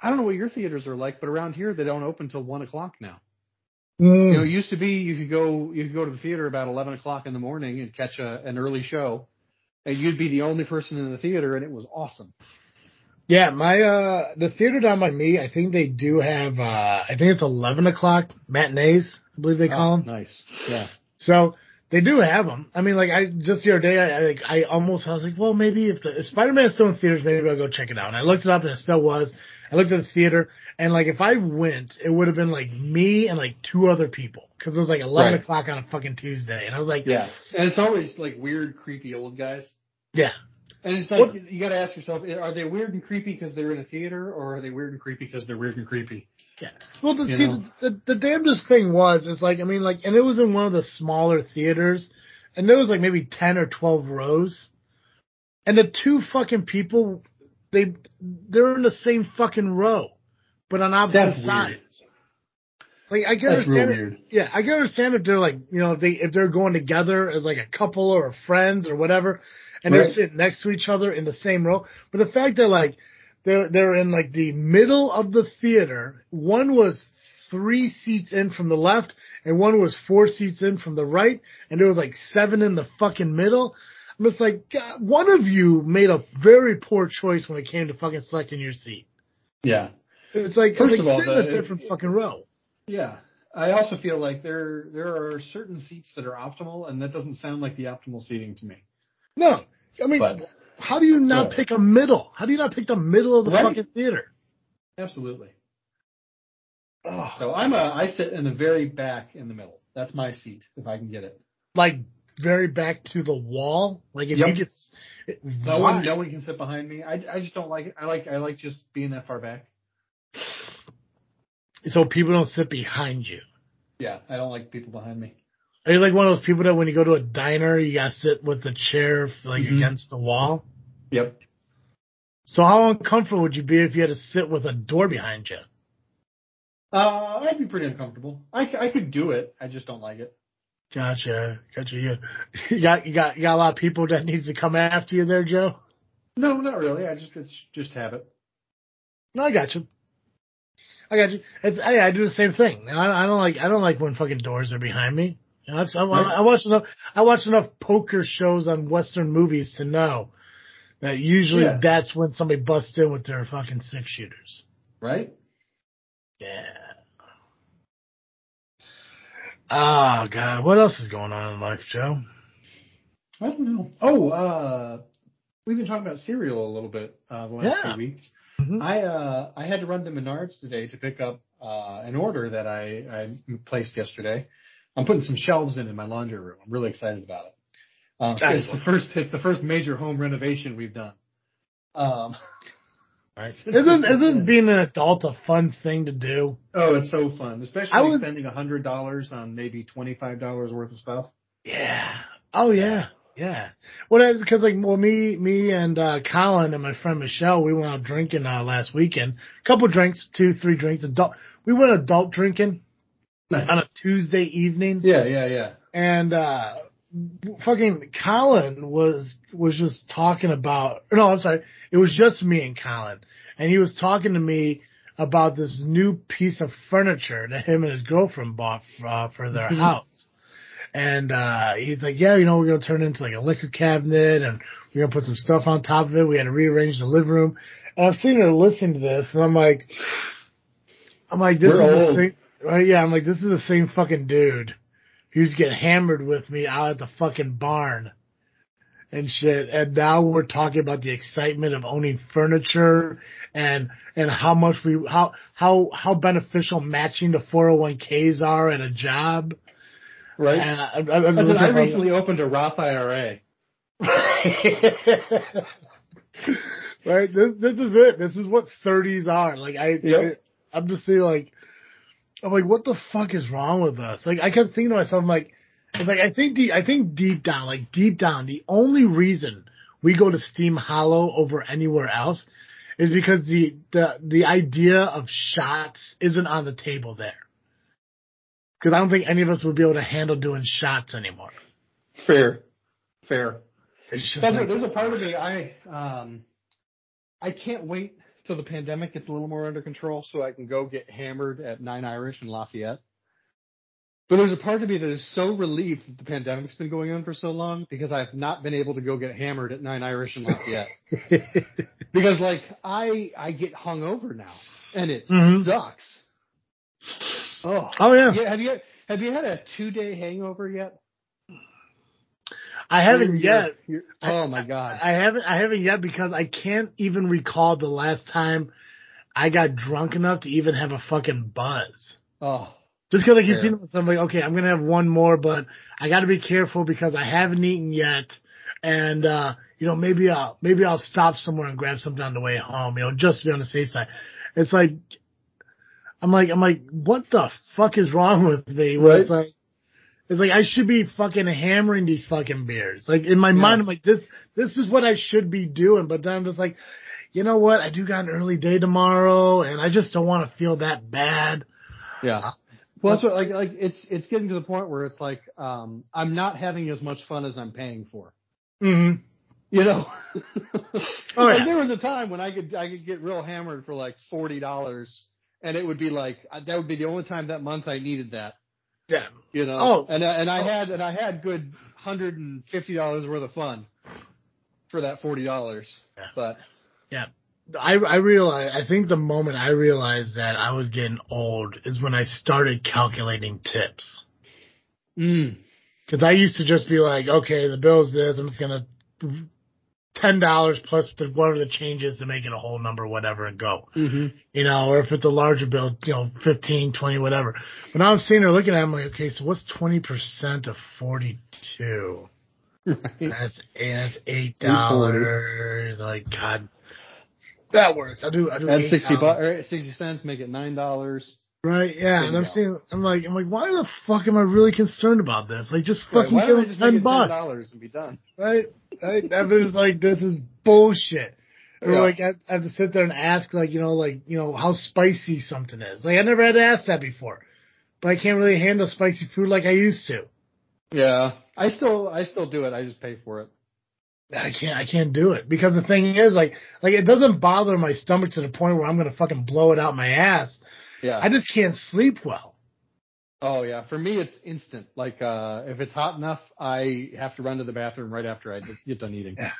I don't know what your theaters are like, but around here they don't open till one o'clock now. Mm. You know, it used to be you could go you could go to the theater about eleven o'clock in the morning and catch a, an early show, and you'd be the only person in the theater, and it was awesome. Yeah, my uh, the theater down by me, I think they do have uh, I think it's eleven o'clock matinees, I believe they call oh, them. Nice, yeah. So they do have them. I mean, like I just the other day, I I, I almost I was like, well, maybe if, the, if Spider-Man is still in theaters, maybe I'll go check it out. And I looked it up, and it still was. I looked at the theater, and, like, if I went, it would have been, like, me and, like, two other people. Because it was, like, eleven right. o'clock on a fucking Tuesday. And I was like... Yeah. And it's always, like, weird, creepy old guys. Yeah. And it's like, what? You got to ask yourself, are they weird and creepy because they're in a theater, or are they weird and creepy because they're weird and creepy? Yeah. Well, the, see, the, the, the damnedest thing was, it's like, I mean, like, and it was in one of the smaller theaters, and there was, like, maybe ten or twelve rows. And the two fucking people... They, they're in the same fucking row, but on opposite sides. Like, I can That's understand. Real weird. If, yeah, I can understand if they're like, you know, if they if they're going together as like a couple or friends or whatever, and right. they're sitting next to each other in the same row. But the fact that like they're they're in like the middle of the theater, one was three seats in from the left, and one was four seats in from the right, and there was like seven in the fucking middle. I'm just like, God, one of you made a very poor choice when it came to fucking selecting your seat. Yeah. It's like, first of all, in a different it, fucking row. Yeah. I also feel like there there are certain seats that are optimal, and that doesn't sound like the optimal seating to me. No. I mean, but, how do you not yeah. pick a middle? How do you not pick the middle of the right? fucking theater? Absolutely. Oh. So I'm a, I sit in the very back in the middle. That's my seat, if I can get it. Like, very back to the wall, like if yep. you just no one, no one can sit behind me. I, I just don't like it. I like I like just being that far back. So people don't sit behind you. Yeah, I don't like people behind me. Are you like one of those people that when you go to a diner, you gotta sit with the chair like mm-hmm. against the wall? Yep. So how uncomfortable would you be if you had to sit with a door behind you? Uh, I'd be pretty uncomfortable. I, I could do it. I just don't like it. Gotcha, gotcha. Yeah. You got you got you got a lot of people that needs to come after you there, Joe. No, not really. I just it's just habit. No, I got you. I got you. It's I, I do the same thing. I, I don't like I don't like when fucking doors are behind me. You know, I, I, I watch enough I watch enough poker shows on Western movies to know that usually yeah. that's when somebody busts in with their fucking six shooters. Right? Yeah. Oh, God. What else is going on in life, Joe? I don't know. Oh, uh, we've been talking about cereal a little bit uh, the last yeah. few weeks. Mm-hmm. I uh, I had to run to Menards today to pick up uh, an order that I, I placed yesterday. I'm putting some shelves in in my laundry room. I'm really excited about it. Um, it's, the first, it's the first major home renovation we've done. Um, Right. Isn't isn't being an adult a fun thing to do? Oh, it's so fun, especially was, spending a hundred dollars on maybe twenty five dollars worth of stuff. Yeah. Oh yeah. Yeah. Well, because like well, me me and uh, Colin and my friend Michelle, we went out drinking uh, last weekend. A couple drinks, two three drinks. Adult. We went adult drinking nice. on a Tuesday evening. Yeah, yeah, yeah. And uh, fucking Colin was was just talking about no, I'm sorry, it was just me and Colin, and he was talking to me about this new piece of furniture that him and his girlfriend bought uh, for their house. And uh he's like, yeah, you know, we're going to turn it into like a liquor cabinet, and we're going to put some stuff on top of it. We had to rearrange the living room. And I'm sitting there listening to this, and I'm like, I'm like, this we're is old. the same, right? Yeah, I'm like, this is the same fucking dude who's getting hammered with me out at the fucking barn and shit. And now we're talking about the excitement of owning furniture and, and how much we, how, how, how beneficial matching the four oh one k's are at a job. Right. And I, I, I, and I recently like, opened a Roth I R A. Right. This, this is it. This is what thirties are. Like I, yep. I I'm just saying, like, I'm like, what the fuck is wrong with us? Like, I kept thinking to myself, I'm like, it's like, I think, the, I think deep down, like deep down, the only reason we go to Steam Hollow over anywhere else is because the, the, the idea of shots isn't on the table there. Because I don't think any of us would be able to handle doing shots anymore. Fair. Fair. It's just like, there's a part of me, I, um, I can't wait till the pandemic gets a little more under control so I can go get hammered at Nine Irish in Lafayette. But there's a part of me that is so relieved that the pandemic's been going on for so long because I have not been able to go get hammered at Nine Irish in Lafayette. Because, like, I I get hungover now, and it mm-hmm. sucks. Oh, oh yeah. yeah. Have you have you had a two-day hangover yet? I haven't you're, yet. You're, you're, oh, I, my God. I, I haven't I haven't yet because I can't even recall the last time I got drunk enough to even have a fucking buzz. Oh. Just because I keep thinking about something, like, okay, I'm going to have one more, but I got to be careful because I haven't eaten yet. And, uh, you know, maybe I'll, maybe I'll stop somewhere and grab something on the way home, you know, just to be on the safe side. It's like, I'm like, I'm like, what the fuck is wrong with me? Right. It's like, it's like I should be fucking hammering these fucking beers. Like in my yeah. mind, I'm like, this, this is what I should be doing. But then I'm just like, you know what? I do got an early day tomorrow and I just don't want to feel that bad. Yeah. Uh, Well, that's what, like, like, it's, it's getting to the point where it's like, um, I'm not having as much fun as I'm paying for. Mm-hmm. You know? Oh, yeah. Like, there was a time when I could, I could get real hammered for like forty dollars and it would be like, that would be the only time that month I needed that. Yeah. You know? Oh. And, and I oh. had, and I had good one hundred fifty dollars worth of fun for that forty dollars. Yeah. But. Yeah. I, I realize, I think the moment I realized that I was getting old is when I started calculating tips. Mm. Cause I used to just be like, okay, the bill's this, I'm just gonna ten dollars plus whatever the change is to make it a whole number, whatever, and go. Mm-hmm. You know, or if it's a larger bill, you know, fifteen, twenty, whatever. But now I'm sitting there looking at it, I'm like, okay, so what's twenty percent of forty-two? Right. That's, that's eight dollars. Like, God. That works. I do. I do. That's sixty bucks, or sixty cents. Make it nine dollars. Right. Yeah. And I'm seeing. I'm like. I'm like. Why the fuck am I really concerned about this? Like, just fucking give me ten bucks. ten dollars and be done. Right. Right. That was like, this is bullshit. Or yeah. Like, I, I have to sit there and ask, like, you know, like, you know, how spicy something is. Like, I never had to ask that before. But I can't really handle spicy food like I used to. Yeah. I still. I still do it. I just pay for it. I can't, I can't do it because the thing is, like, like it doesn't bother my stomach to the point where I'm going to fucking blow it out my ass. Yeah. I just can't sleep well. Oh yeah. For me, it's instant. Like, uh, if it's hot enough, I have to run to the bathroom right after I get done eating. Yeah.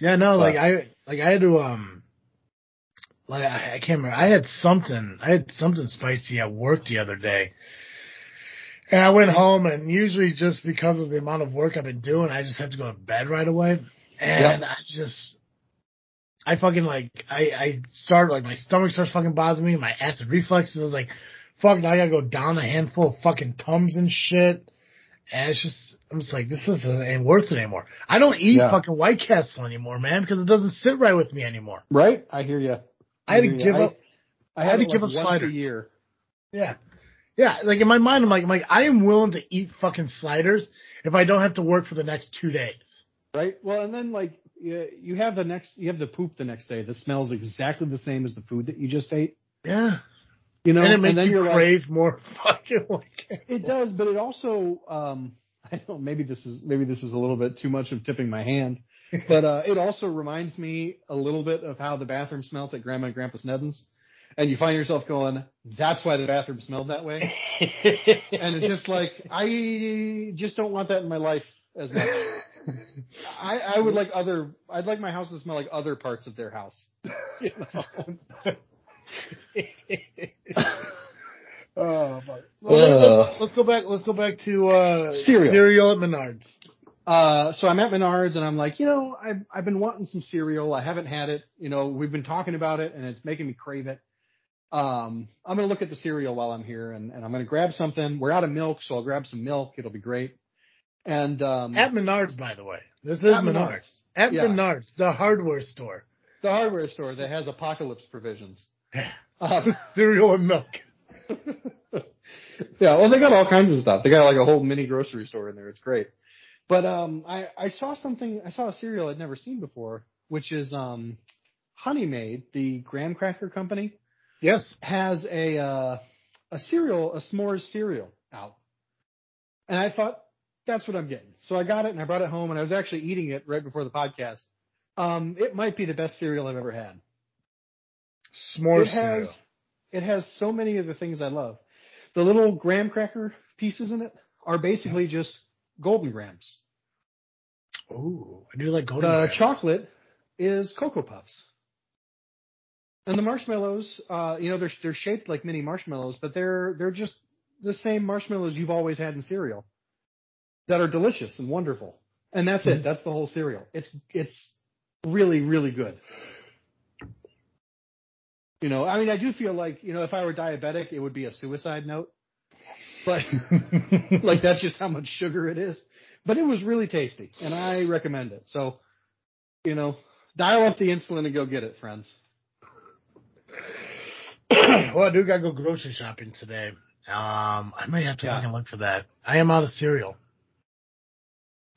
Yeah. No, but. like I, like I had to, um, like I, I can't remember. I had something, I had something spicy at work the other day. And I went home, and usually just because of the amount of work I've been doing, I just have to go to bed right away. And yep. I just, I fucking, like, I, I start, like, my stomach starts fucking bothering me. My acid reflexes, I was like, fuck, now I gotta go down a handful of fucking Tums and shit. And it's just, I'm just like, this isn't ain't worth it anymore. I don't eat yeah. fucking White Castle anymore, man, because it doesn't sit right with me anymore. Right? I hear you. I, I had to give you. up. I, I had to give like up sliders. A year. Yeah. Yeah, like in my mind, I'm like, I'm like, I am willing to eat fucking sliders if I don't have to work for the next two days. Right. Well, and then like you, you have the next, you have the poop the next day that smells exactly the same as the food that you just ate. Yeah. You know, and it makes and then you crave like, more fucking. Like, it does, but it also, um, I don't, maybe this is, maybe this is a little bit too much of tipping my hand, but uh, it also reminds me a little bit of how the bathroom smelled at Grandma and Grandpa Sneddon's. And you find yourself going, that's why the bathroom smelled that way. And it's just like, I just don't want that in my life as much. I, I would like other, I'd like my house to smell like other parts of their house. You know? Oh, but, well, uh, let's, let's go back. Let's go back to uh, cereal. cereal at Menards. Uh, so I'm at Menards, and I'm like, you know, I've, I've been wanting some cereal. I haven't had it. You know, we've been talking about it, and it's making me crave it. Um, I'm going to look at the cereal while I'm here, and, and I'm going to grab something. We're out of milk, so I'll grab some milk. It'll be great. And um, at Menards, by the way, this is at Menards. Menards. At yeah. Menards, the hardware store. The hardware store that has apocalypse provisions. Um, cereal and milk. Yeah, well, they got all kinds of stuff. They got like a whole mini grocery store in there. It's great. But um, I, I saw something. I saw a cereal I'd never seen before, which is um, Honey Made, the graham cracker company. Yes, has a uh, a cereal, a s'mores cereal out, and I thought that's what I'm getting. So I got it and I brought it home, and I was actually eating it right before the podcast. Um, it might be the best cereal I've ever had. S'mores it has, cereal. It has so many of the things I love. The little graham cracker pieces in it are basically just Golden Grams. Oh, I do like Golden Grams. The chocolate is Cocoa Puffs. And the marshmallows, uh, you know, they're they're shaped like mini marshmallows, but they're they're just the same marshmallows you've always had in cereal that are delicious and wonderful. And that's mm-hmm. it. That's the whole cereal. It's it's really, really good. You know, I mean, I do feel like, you know, if I were diabetic, it would be a suicide note. But, like, that's just how much sugar it is. But it was really tasty, and I recommend it. So, you know, dial up the insulin and go get it, friends. Well, I do got to go grocery shopping today. Um, I may have to yeah. look for that. I am out of cereal.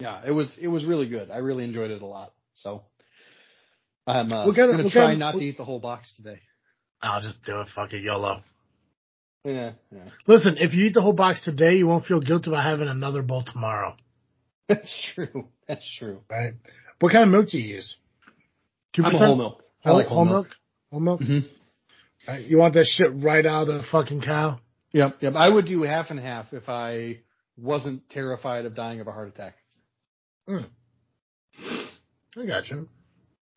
Yeah, it was it was really good. I really enjoyed it a lot. So I'm uh, going to try not to eat the whole box today. I'll just do it. Fuck it. YOLO. Yeah, yeah. Listen, if you eat the whole box today, you won't feel guilty about having another bowl tomorrow. That's true. That's true. Right. What kind of milk do you use? two percent? I'm a whole milk. I like whole, whole milk. milk. Whole milk? Mm-hmm. Right. You want that shit right out of the fucking cow? Yep. Yep. I would do half and half if I wasn't terrified of dying of a heart attack. Mm. I got you.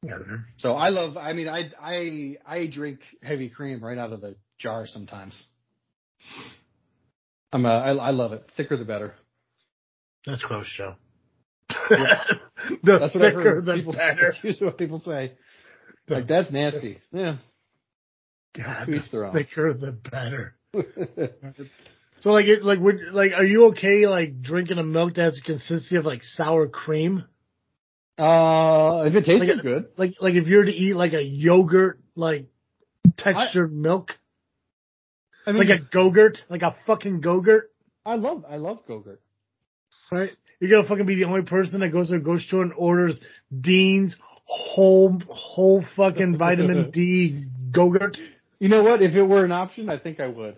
Mm-hmm. So I love, I mean, I, I, I drink heavy cream right out of the jar sometimes. I'm a, I, I love it. Thicker the better. That's gross, Joe. Yeah. the that's what thicker I've heard the people, better. That's usually what people say. The, like, that's nasty. Yeah. God, the the thicker the better. So like, it, like, would, like, are you okay, like, drinking a milk that's consistency of like sour cream? Uh, if it tastes like, good. Like, like if you were to eat like a yogurt, like textured I, milk. I mean, like a Go-Gurt, like a fucking Go-Gurt. I love, I love Go-Gurt. Right? You're going to fucking be the only person that goes to a grocery store and orders Dean's whole, whole fucking vitamin D Go-Gurt. You know what? If it were an option, I think I would.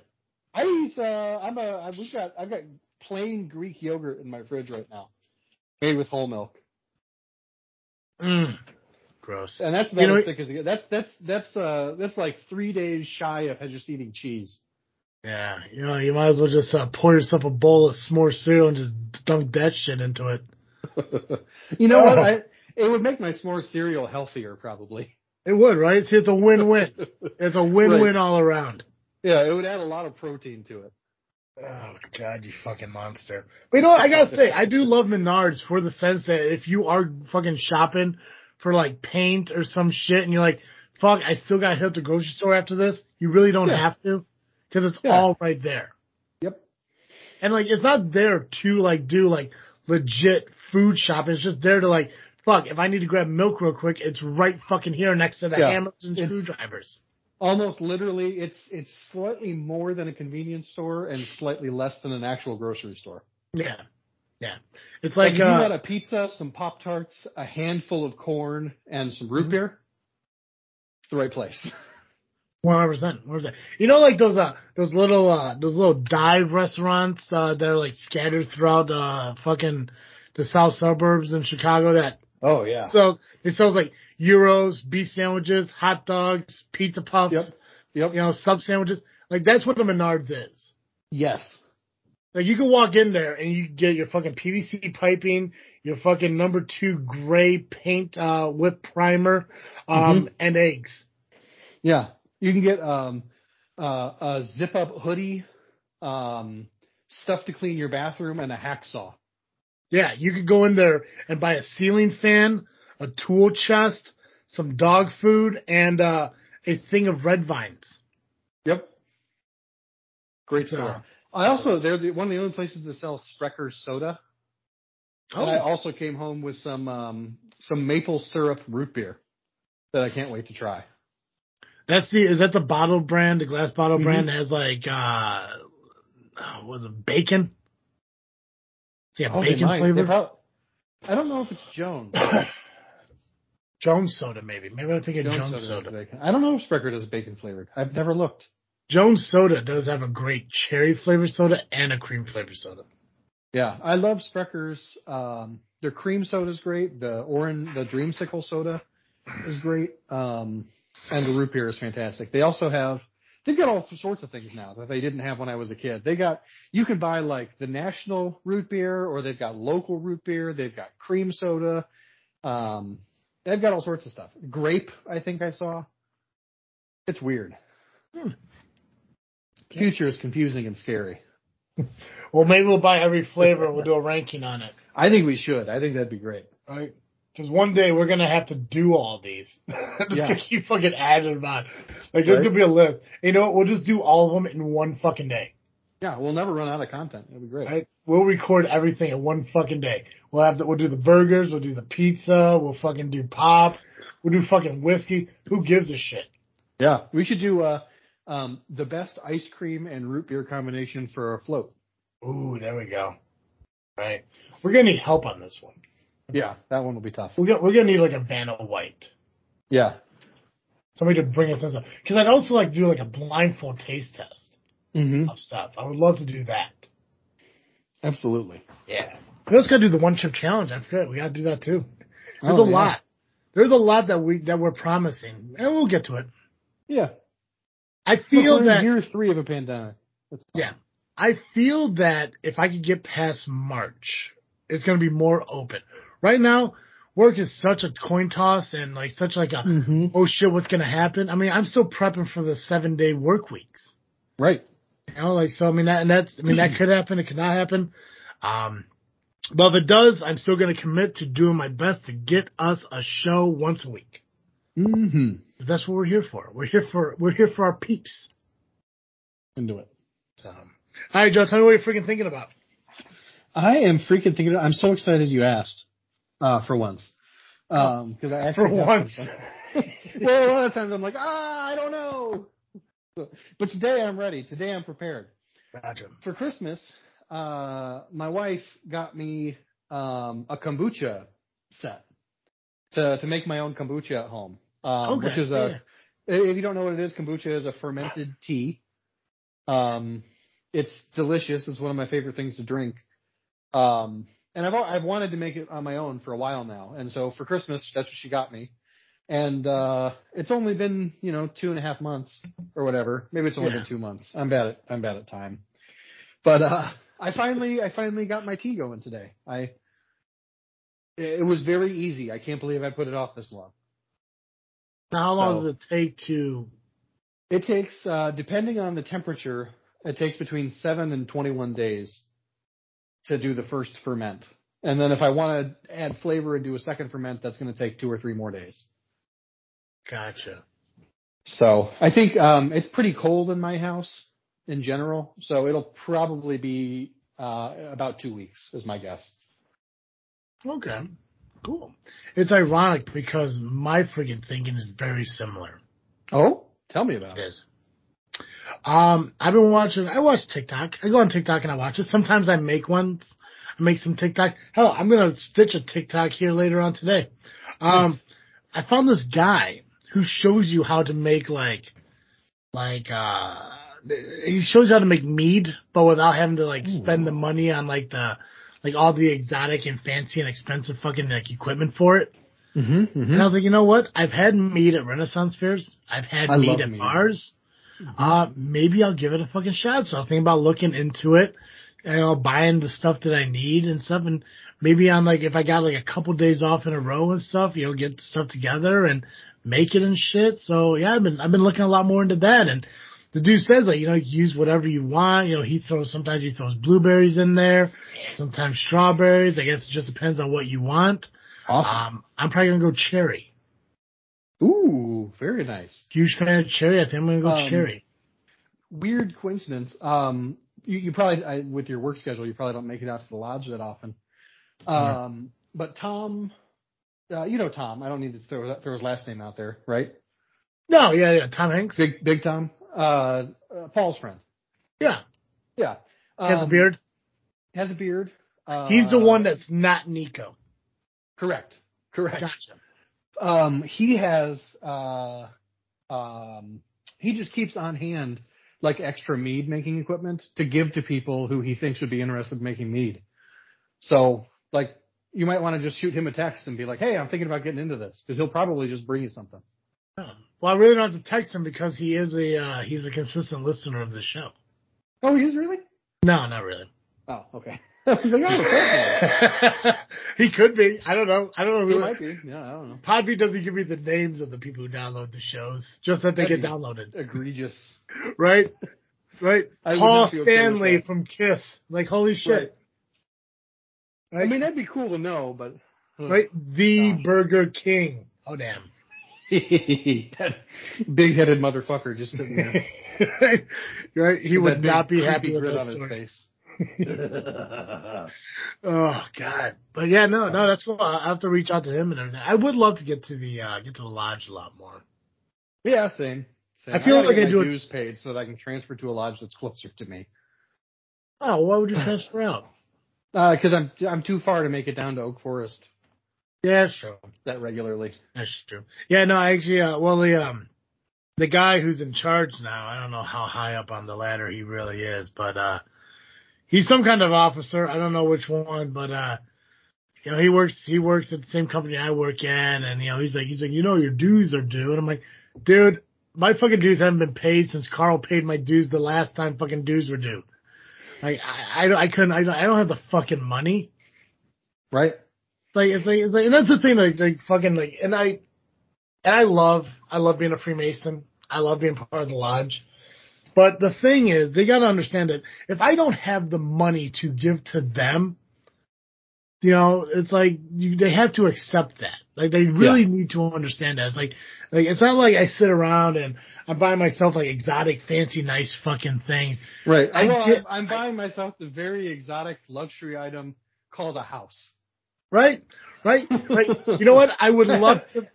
I eat, uh, I'm a, we've got, I've got plain Greek yogurt in my fridge right now. Made with whole milk. Mm. Gross. And that's about you know, as thick as it gets. That's that's that's uh that's like three days shy of just eating cheese. Yeah, you know, you might as well just uh, pour yourself a bowl of s'more cereal and just dunk that shit into it. You know oh. what? I, it would make my s'more cereal healthier, probably. It would, right? See, it's a win-win. It's a win-win right. all around. Yeah, it would add a lot of protein to it. Oh, God, you fucking monster. But you know what? I got to say, I do love Menards for the sense that if you are fucking shopping for, like, paint or some shit and you're like, fuck, I still got to hit up the grocery store after this, you really don't yeah. have to because it's yeah. all right there. Yep. And, like, it's not there to, like, do, like, legit food shopping. It's just there to, like, fuck, if I need to grab milk real quick, it's right fucking here next to the yeah. hammers and screwdrivers. Almost literally, it's it's slightly more than a convenience store and slightly less than an actual grocery store. Yeah, yeah. It's like, like uh, you got a pizza, some Pop-Tarts, a handful of corn, and some root beer. It's the right place. one hundred percent. one hundred percent. You know, like those uh, those little uh, those little dive restaurants uh, that are like scattered throughout uh, fucking the south suburbs in Chicago. That oh yeah, so it sells like gyros, beef sandwiches, hot dogs, pizza puffs. Yep. Yep. You know, sub sandwiches. Like that's what the Menards is. Yes. Like you can walk in there and you get your fucking P V C piping, your fucking number two gray paint uh, with primer, um, mm-hmm. and eggs. Yeah. You can get um, uh, a zip-up hoodie, um, stuff to clean your bathroom, and a hacksaw. Yeah, you could go in there and buy a ceiling fan, a tool chest, some dog food, and uh, a thing of red vines. Yep. Great so, store. I also, they're the, one of the only places that sells Sprecher's soda. Oh. And I also came home with some um, some maple syrup root beer that I can't wait to try. That's the, is that the bottle brand, the glass bottle mm-hmm. brand that has like, uh, what is it, bacon? Yeah, oh, bacon flavor. Prob- I don't know if it's Jones. Jones Soda, maybe. Maybe I'm thinking Jones, Jones Soda. soda. I don't know if Sprecher does bacon flavored. I've never looked. Jones Soda does have a great cherry flavored soda and a cream flavored soda. Yeah, I love Sprecher's. Um, their cream soda is great. The orange, the dreamsicle soda is great. Um, And the root beer is fantastic. They also have, they've got all sorts of things now that they didn't have when I was a kid. They got, you can buy like the national root beer, or they've got local root beer. They've got cream soda. Um, they've got all sorts of stuff. Grape, I think I saw. It's weird. Hmm. Future is confusing and scary. Well, maybe we'll buy every flavor and we'll do a ranking on it. I think we should. I think that'd be great. All right. Because one day we're going to have to do all these. Just yeah. keep fucking adding them on. Like, there's right? going to be a list. You know what? We'll just do all of them in one fucking day. Yeah, we'll never run out of content. It'll be great. Right? We'll record everything in one fucking day. We'll have to, we'll do the burgers. We'll do the pizza. We'll fucking do pop. We'll do fucking whiskey. Who gives a shit? Yeah. We should do uh, um, the best ice cream and root beer combination for a float. Ooh, there we go. All right. We're going to need help on this one. Yeah, that one will be tough. We're gonna, we're gonna need like a Vanna White. Yeah, somebody to bring us up. Because I'd also like to do like a blindfold taste test mm-hmm. of stuff. I would love to do that. Absolutely. Yeah, we also gotta do the one chip challenge. I forgot we gotta do that too. There's oh, a yeah. lot. There's a lot that we that we're promising, and we'll get to it. Yeah, I feel so that year three of a pandemic. Yeah, I feel that if I could get past March, it's gonna be more open. Right now, work is such a coin toss and like such like a, mm-hmm. oh shit, what's going to happen? I mean, I'm still prepping for the seven day work weeks. Right. You know, like, so I mean, that, and that's, I mean, mm-hmm. that could happen. It could not happen. Um, but if it does, I'm still going to commit to doing my best to get us a show once a week. Mm-hmm. That's what we're here for. We're here for, we're here for our peeps. And do it. So, all right, Joe, tell me what you're freaking thinking about. I am freaking thinking about, I'm so excited you asked. Uh, for once. Um, cause I actually for once. Well, a lot of times I'm like, ah, I don't know. But today I'm ready. Today I'm prepared. Gotcha. For Christmas, uh, my wife got me, um, a kombucha set to, to make my own kombucha at home. Um, okay. which is a, yeah. if you don't know what it is, kombucha is a fermented tea. Um, it's delicious. It's one of my favorite things to drink. Um, And I've I've wanted to make it on my own for a while now. And so for Christmas, that's what she got me. And uh, it's only been, you know, two and a half months or whatever. Maybe it's only yeah. been two months. I'm bad at I'm bad at time. But uh, I finally I finally got my tea going today. I it was very easy. I can't believe I put it off this long. Now, how long so, does it take to? It takes uh, depending on the temperature. It takes between seven and twenty-one days to do the first ferment. And then if I want to add flavor and do a second ferment, that's going to take two or three more days. Gotcha. So I think um, it's pretty cold in my house in general. So it'll probably be uh, about two weeks is my guess. Okay, cool. It's ironic because my freaking thinking is very similar. Oh, tell me about it. It is. Um, I've been watching, I watch TikTok. I go on TikTok and I watch it. Sometimes I make ones. I make some TikToks. Hell, I'm going to stitch a TikTok here later on today. Um, nice. I found this guy who shows you how to make like like, uh, he shows you how to make mead, but without having to, like, Ooh. spend the money on, like, the, like, all the exotic and fancy and expensive fucking, like, equipment for it. Mm-hmm, mm-hmm. And I was like, you know what? I've had mead at Renaissance fairs. I've had I mead at mead. bars. Mm-hmm. Uh, maybe I'll give it a fucking shot. So I'll think about looking into it, and I'll buy in the stuff that I need and stuff. And maybe I'm like, if I got like a couple days off in a row and stuff, you know, get the stuff together and make it and shit. So yeah, I've been, I've been looking a lot more into that. And the dude says, like, you know, use whatever you want. You know, he throws, sometimes he throws blueberries in there, sometimes strawberries. I guess it just depends on what you want. Awesome. Um, I'm probably going to go cherry. Ooh, very nice. Huge fan of cherry. I think I'm going to go um, cherry. Weird coincidence. Um, you, you probably, I, with your work schedule, you probably don't make it out to the lodge that often. Um, yeah. But Tom, uh, you know Tom. I don't need to throw, throw his last name out there, right? No, yeah, yeah. Tom Hanks. Big big Tom. Uh, uh, Paul's friend. Yeah. Yeah. Um, has a beard. Has a beard. Uh, He's the one that's not Nico. Correct. Correct. Gotcha. Um, he has, uh, um, he just keeps on hand like extra mead making equipment to give to people who he thinks would be interested in making mead. So like you might want to just shoot him a text and be like, hey, I'm thinking about getting into this, because he'll probably just bring you something. Oh. Well, I really don't have to text him because he is a, uh, he's a consistent listener of the show. Oh, he is really? No, not really. Oh, okay. He could be. I don't know. I don't know. He might be. Yeah, I don't know. Podbean doesn't give me the names of the people who download the shows, just that they That'd get downloaded. Egregious. Right? Right? I Paul Stanley okay from Kiss. Like, holy shit. Right. Right? I mean, that'd be cool to know, but... Ugh. Right? The Gosh. Burger King. Oh, damn. That big-headed motherfucker just sitting there. Right? Right? He would not be happy with that story on his face. Oh God, but yeah, no, no, that's cool. I have to reach out to him and everything. I would love to get to the uh, get to the lodge a lot more. Yeah, same. same. I feel I like get I do my dues paid so that I can transfer to a lodge that's closer to me. Oh, why would you transfer out? Because uh, I'm I'm too far to make it down to Oak Forest. Yeah, that's true. That regularly. That's true. Yeah, no, actually, uh, well, the um, the guy who's in charge now, I don't know how high up on the ladder he really is, but uh. He's some kind of officer. I don't know which one, but, uh, you know, he works, he works at the same company I work in. And, you know, he's like, he's like, you know, your dues are due. And I'm like, dude, my fucking dues haven't been paid since Carl paid my dues the last time fucking dues were due. Like, I, I, I couldn't, I don't, I don't have the fucking money. Right. It's like, it's like, it's like, and that's the thing, like, like fucking like, and I, and I love, I love being a Freemason. I love being part of the lodge. But the thing is, they got to understand that if I don't have the money to give to them, you know, it's like you, they have to accept that. Like they really yeah. need to understand that. It's like, like it's not like I sit around and I buy myself like exotic, fancy, nice fucking things. Right. I well, get, I'm, I'm buying myself the very exotic luxury item called a house. Right. Right. Right. You know what? I would love to.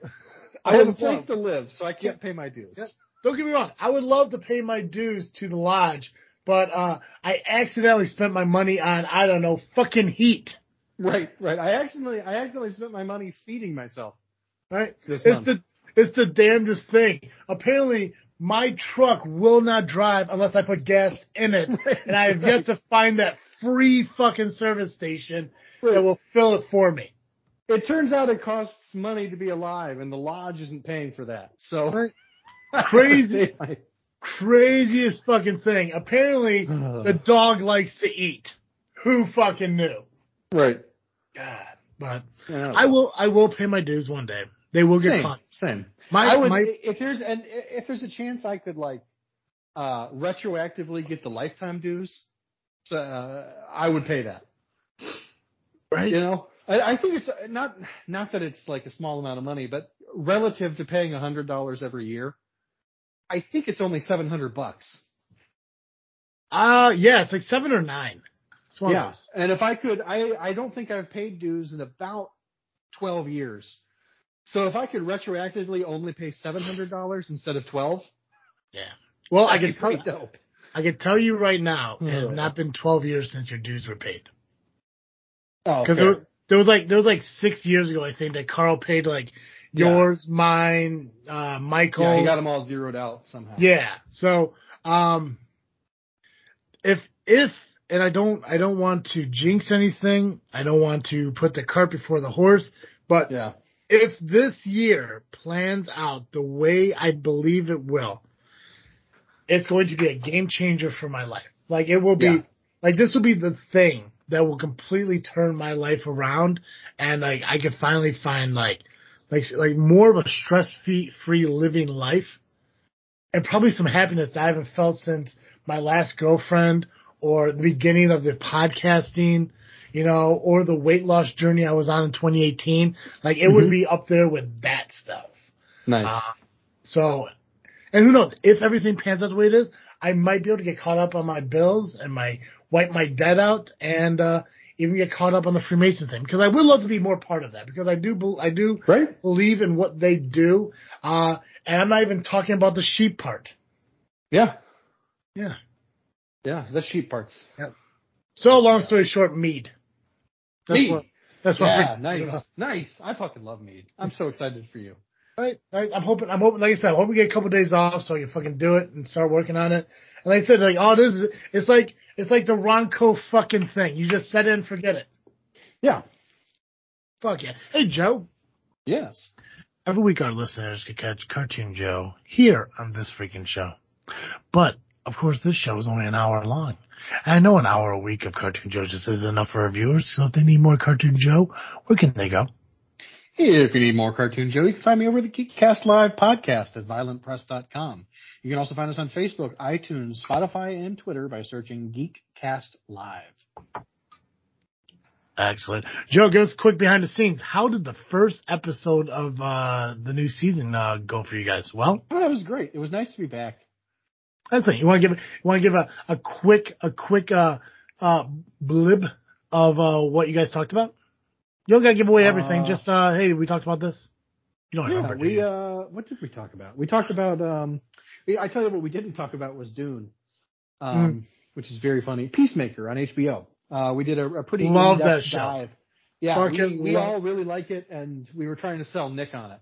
I, I have a place love. to live, so I can't pay my dues. Yep. Don't get me wrong. I would love to pay my dues to the lodge, but uh, I accidentally spent my money on, I don't know, fucking heat. Right, right. I accidentally, I accidentally spent my money feeding myself. Right. It's the, it's the damnedest thing. Apparently, my truck will not drive unless I put gas in it, right, and I have right. yet to find that free fucking service station right. that will fill it for me. It turns out it costs money to be alive, and the lodge isn't paying for that. So. Right. Crazy, craziest fucking thing. Apparently, the dog likes to eat. Who fucking knew? Right. God, but yeah, I, I will. I will pay my dues one day. They will get caught. Same. My, I would, my, if there's and if there's a chance I could like uh, retroactively get the lifetime dues, so, uh, I would pay that. Right. You know, I, I think it's not not that it's like a small amount of money, but relative to paying a hundred dollars every year. I think it's only seven hundred bucks. Uh yeah, it's like seven or nine. Yeah, and if I could, I, I don't think I've paid dues in about twelve years. So if I could retroactively only pay seven hundred dollars instead of twelve, yeah. Well, I can tell. Dope. I can tell you right now, it has not been twelve years since your dues were paid. Oh, because okay. there, there was like there was like six years ago, I think, that Carl paid like. yours, yeah. mine, uh, Michael's. Yeah, he got them all zeroed out somehow. Yeah. So, um, if, if, and I don't, I don't want to jinx anything. I don't want to put the cart before the horse, but yeah. if this year plans out the way I believe it will, it's going to be a game changer for my life. Like it will be, yeah. like this will be the thing that will completely turn my life around. And like, I could finally find like, like, like more of a stress free living life and probably some happiness that I haven't felt since my last girlfriend or the beginning of the podcasting, you know, or the weight loss journey I was on in twenty eighteen. Like it mm-hmm. would be up there with that stuff. Nice. Uh, so, and who knows, if everything pans out the way it is, I might be able to get caught up on my bills and my wipe my debt out and uh, even get caught up on the Freemason thing, because I would love to be more part of that, because I do I do right? believe in what they do. Uh, and I'm not even talking about the sheep part. Yeah. Yeah. Yeah, the sheep parts. Yeah. So long story short, mead. That's mead. What, that's what yeah, nice. Nice. I fucking love mead. I'm so excited for you. Right, I, I'm hoping. I'm hoping. Like I said, I hope we get a couple of days off so I can fucking do it and start working on it. And like I said, like, oh, this is. It's like it's like the Ronco fucking thing. You just set it and forget it. Yeah. Fuck yeah. Hey Joe. Yes. Every week our listeners can catch Cartoon Joe here on this freaking show, but of course this show is only an hour long. I know an hour a week of Cartoon Joe just isn't enough for our viewers. So if they need more Cartoon Joe, where can they go? If you need more Cartoon Joe, you can find me over at the GeekCast Live podcast at violent press dot com. You can also find us on Facebook, iTunes, Spotify, and Twitter by searching GeekCast Live. Excellent. Joe, give us a quick behind the scenes. How did the first episode of uh, the new season uh, go for you guys? Well, oh, that was great. It was nice to be back. Excellent. You want to give you want to give a, a quick a quick uh, uh, blib of uh, what you guys talked about? You don't gotta give away everything. Uh, Just uh, hey, we talked about this. You don't yeah, remember? We do you? uh, what did we talk about? We talked about. Um, I tell you what, we didn't talk about was Dune, um, mm. which is very funny. Peacemaker on H B O. Uh, we did a, a pretty love that show. Dive. Yeah, Parking, we, we all really like it, and we were trying to sell Nick on it.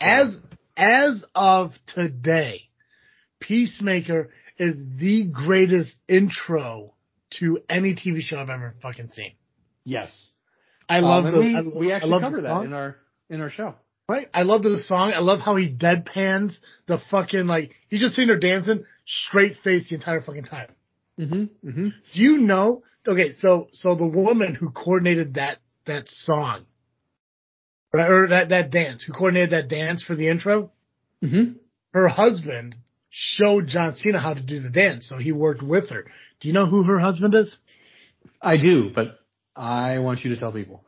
As um, as of today, Peacemaker is the greatest intro to any T V show I've ever fucking seen. Yes. I love um, we, we actually cover that in our in our show. Right? I love the song. I love how he deadpans the fucking, like, you just seen her dancing straight face the entire fucking time. Mm-hmm. Mm-hmm. Do you know? Okay, so so the woman who coordinated that that song, right, or that, that dance, who coordinated that dance for the intro, mm-hmm. her husband showed John Cena how to do the dance, so he worked with her. Do you know who her husband is? I do, but... I want you to tell people.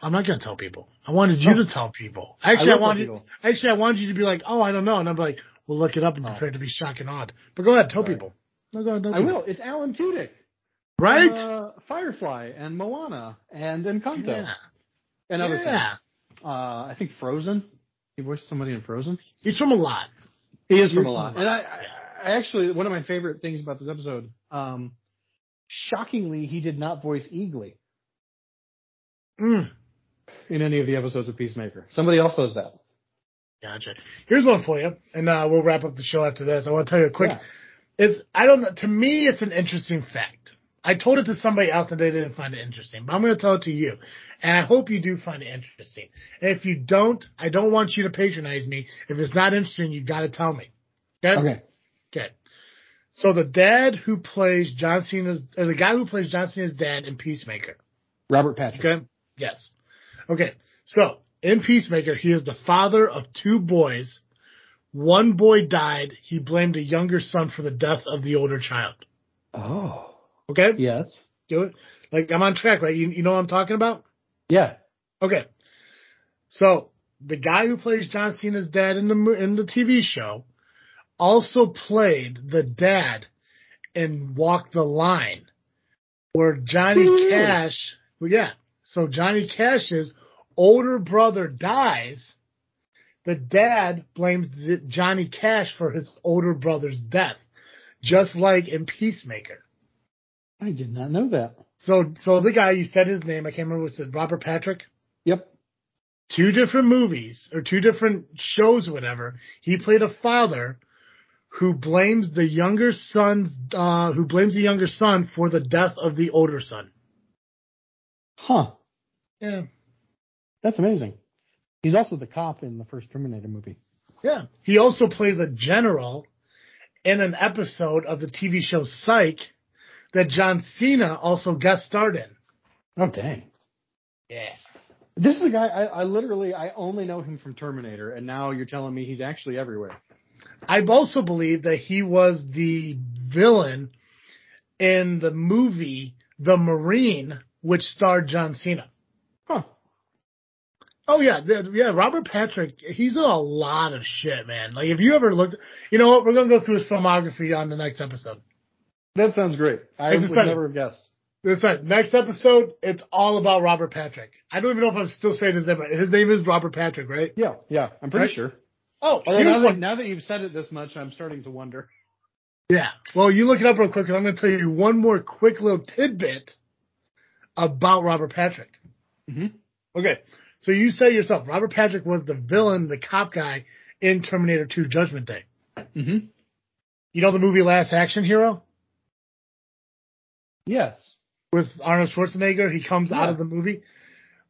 I'm not going to tell people. I wanted you oh. to tell people. Actually, I, I wanted you, actually, I wanted you to be like, oh, I don't know. And I'm like, we'll look it up and pretend oh. to be shocked and odd. But go ahead, tell Sorry. people. No, go ahead, tell I people. will. It's Alan Tudyk. Right? Uh, Firefly and Moana and Encanto. Yeah. And other yeah. things. Uh, I think Frozen. He voiced somebody in Frozen. He's from a lot. He is from, from a lot. And I, I actually, one of my favorite things about this episode, um, shockingly, he did not voice Eagly mm. in any of the episodes of Peacemaker. Somebody else does that. Gotcha. Here's one for you, and uh, we'll wrap up the show after this. I want to tell you a quick. Yeah. It's I don't know. To me, it's an interesting fact. I told it to somebody else, and they didn't find it interesting. But I'm going to tell it to you, and I hope you do find it interesting. And if you don't, I don't want you to patronize me. If it's not interesting, you got to tell me. Okay. Okay. Okay. So the dad who plays John Cena's, or the guy who plays John Cena's dad in Peacemaker. Robert Patrick. Okay? Yes. Okay. So in Peacemaker, he is the father of two boys. One boy died. He blamed a younger son for the death of the older child. Oh. Okay? Yes. Do it. Like, I'm on track, right? You, you know what I'm talking about? Yeah. Okay. So the guy who plays John Cena's dad in the in the T V show also played the dad in Walk the Line, where Johnny Ooh. Cash, well, yeah, so Johnny Cash's older brother dies. The dad blames the, Johnny Cash for his older brother's death, just like in Peacemaker. I did not know that. So so the guy, you said his name, I can't remember, was it Robert Patrick? Yep. two different movies or two different shows, whatever. He played a father who blames the younger son's uh, who blames the younger son for the death of the older son. Huh. Yeah. That's amazing. He's also the cop in the first Terminator movie. Yeah. He also plays a general in an episode of the T V show Psych that John Cena also guest starred in. Oh, dang. Yeah. This is a guy, I, I literally, I only know him from Terminator, and now you're telling me he's actually everywhere. I also believe that he was the villain in the movie The Marine, which starred John Cena. Huh. Oh, yeah. Yeah, Robert Patrick, he's in a lot of shit, man. Like, if you ever looked, you know what? We're going to go through his filmography on the next episode. That sounds great. I would never have guessed. That's right. Next episode, it's all about Robert Patrick. I don't even know if I'm still saying his name, but his name is Robert Patrick, right? Yeah, yeah. I'm pretty right? sure. Oh, now that, now that you've said it this much, I'm starting to wonder. Yeah. Well, you look it up real quick, and I'm going to tell you one more quick little tidbit about Robert Patrick. Mm-hmm. Okay. So you say yourself, Robert Patrick was the villain, the cop guy in Terminator two Judgment Day. Mm-hmm. You know the movie Last Action Hero? Yes. With Arnold Schwarzenegger, he comes yeah. out of the movie.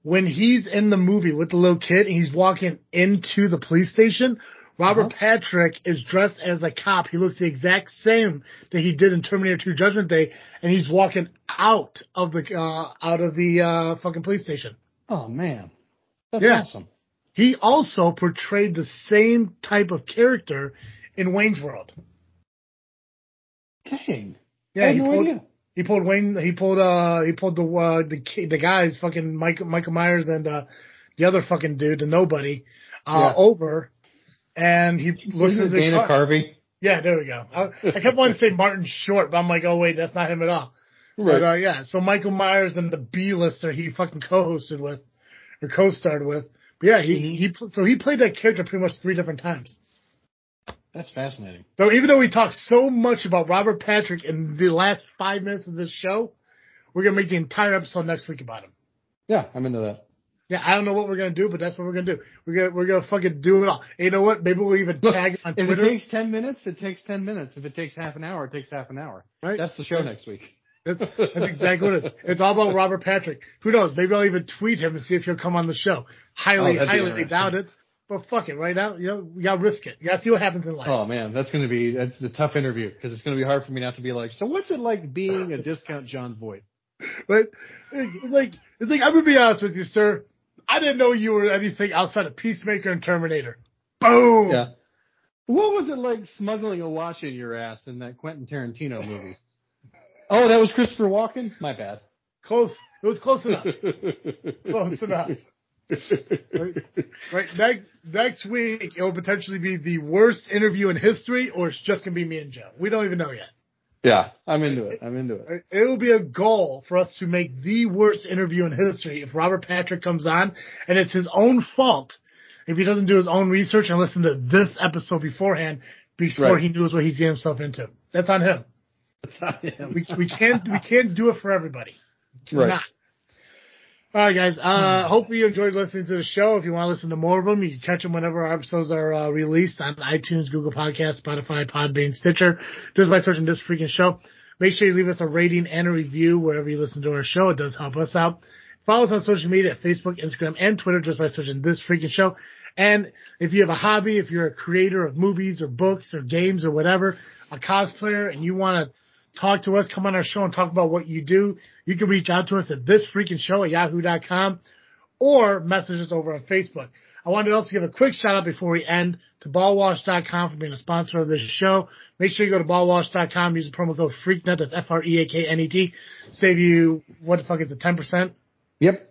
When he's in the movie with the little kid and he's walking into the police station, Robert uh-huh. Patrick is dressed as a cop. He looks the exact same that he did in Terminator two Judgment Day, and he's walking out of the uh, out of the uh, fucking police station. Oh, man. That's yeah. awesome. He also portrayed the same type of character in Wayne's World. Dang. Yeah, I had no pulled, idea. He pulled Wayne. He pulled. Uh, he pulled the uh, the the guys, fucking Michael Michael Myers and uh, the other fucking dude, the nobody, uh, yeah. over. And he looks at the Dana car. Carvey. Yeah, there we go. I, I kept wanting to say Martin Short, but I'm like, oh wait, that's not him at all. Right. But, uh, yeah. So Michael Myers and the B-lister he fucking co-hosted with, or co-starred with. But yeah, he mm-hmm. he. So he played that character pretty much three different times. That's fascinating. So even though we talked so much about Robert Patrick in the last five minutes of this show, we're going to make the entire episode next week about him. Yeah, I'm into that. Yeah, I don't know what we're going to do, but that's what we're going to do. We're going to we're gonna fucking do it all. And you know what? Maybe we'll even Look, tag him on Twitter. If it takes ten minutes, it takes ten minutes. If it takes half an hour, it takes half an hour. Right? That's the show next week. That's, that's exactly what it is. It's all about Robert Patrick. Who knows? Maybe I'll even tweet him and see if he'll come on the show. Highly, oh, highly doubt it. But fuck it, right now, you know, you gotta risk it. You gotta see what happens in life. Oh man, that's gonna be, that's a tough interview, because it's gonna be hard for me not to be like, so what's it like being a discount John Voight? Right? It's like, it's like, I'm gonna be honest with you, sir. I didn't know you were anything outside of Peacemaker and Terminator. Boom! Yeah. What was it like smuggling a watch in your ass in that Quentin Tarantino movie? Oh, that was Christopher Walken? My bad. Close. It was close enough. Close enough. right, right next next week it'll potentially be the worst interview in history, or it's just gonna be me and Joe. We don't even know yet. Yeah, I'm into it. I'm into it. It'll be a goal for us to make the worst interview in history if Robert Patrick comes on, and it's his own fault if he doesn't do his own research and listen to this episode beforehand before right. he knows what he's getting himself into. That's on him. That's on him. we we can't we can't do it for everybody. Do right. not. All right, guys. Uh, hopefully you enjoyed listening to the show. If you want to listen to more of them, you can catch them whenever our episodes are uh, released on iTunes, Google Podcasts, Spotify, Podbean, Stitcher, just by searching This Freaking Show. Make sure you leave us a rating and a review wherever you listen to our show. It does help us out. Follow us on social media at Facebook, Instagram, and Twitter just by searching This Freaking Show. And if you have a hobby, if you're a creator of movies or books or games or whatever, a cosplayer, and you want to talk to us, come on our show and talk about what you do, you can reach out to us at this freaking show at yahoo dot com or message us over on Facebook. I wanted to also give a quick shout out before we end to ball wash dot com for being a sponsor of this show. Make sure you go to ball wash dot com, use the promo code FREAKNET, that's F R E A K N E T, save you, what the fuck is it, ten percent? Yep.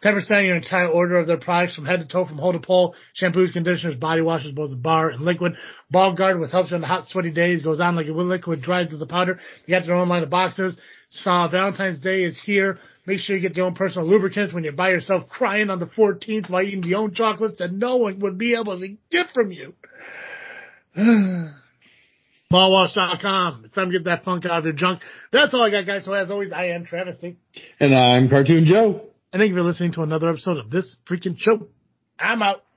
ten percent of your entire order of their products from head to toe, from hole to pole, shampoos, conditioners, body washes, both in bar and liquid. Ball Guard, which helps you on the hot, sweaty days, goes on like a wood liquid, dries as a powder. You got their own line of boxers. So Valentine's Day is here. Make sure you get your own personal lubricants when you're by yourself crying on the fourteenth while eating your own chocolates that no one would be able to get from you. ball wash dot com. It's time to get that funk out of your junk. That's all I got, guys. So as always, I am Travis T. And I'm Cartoon Joe. And thank you for listening to another episode of This Freaking Show. I'm out.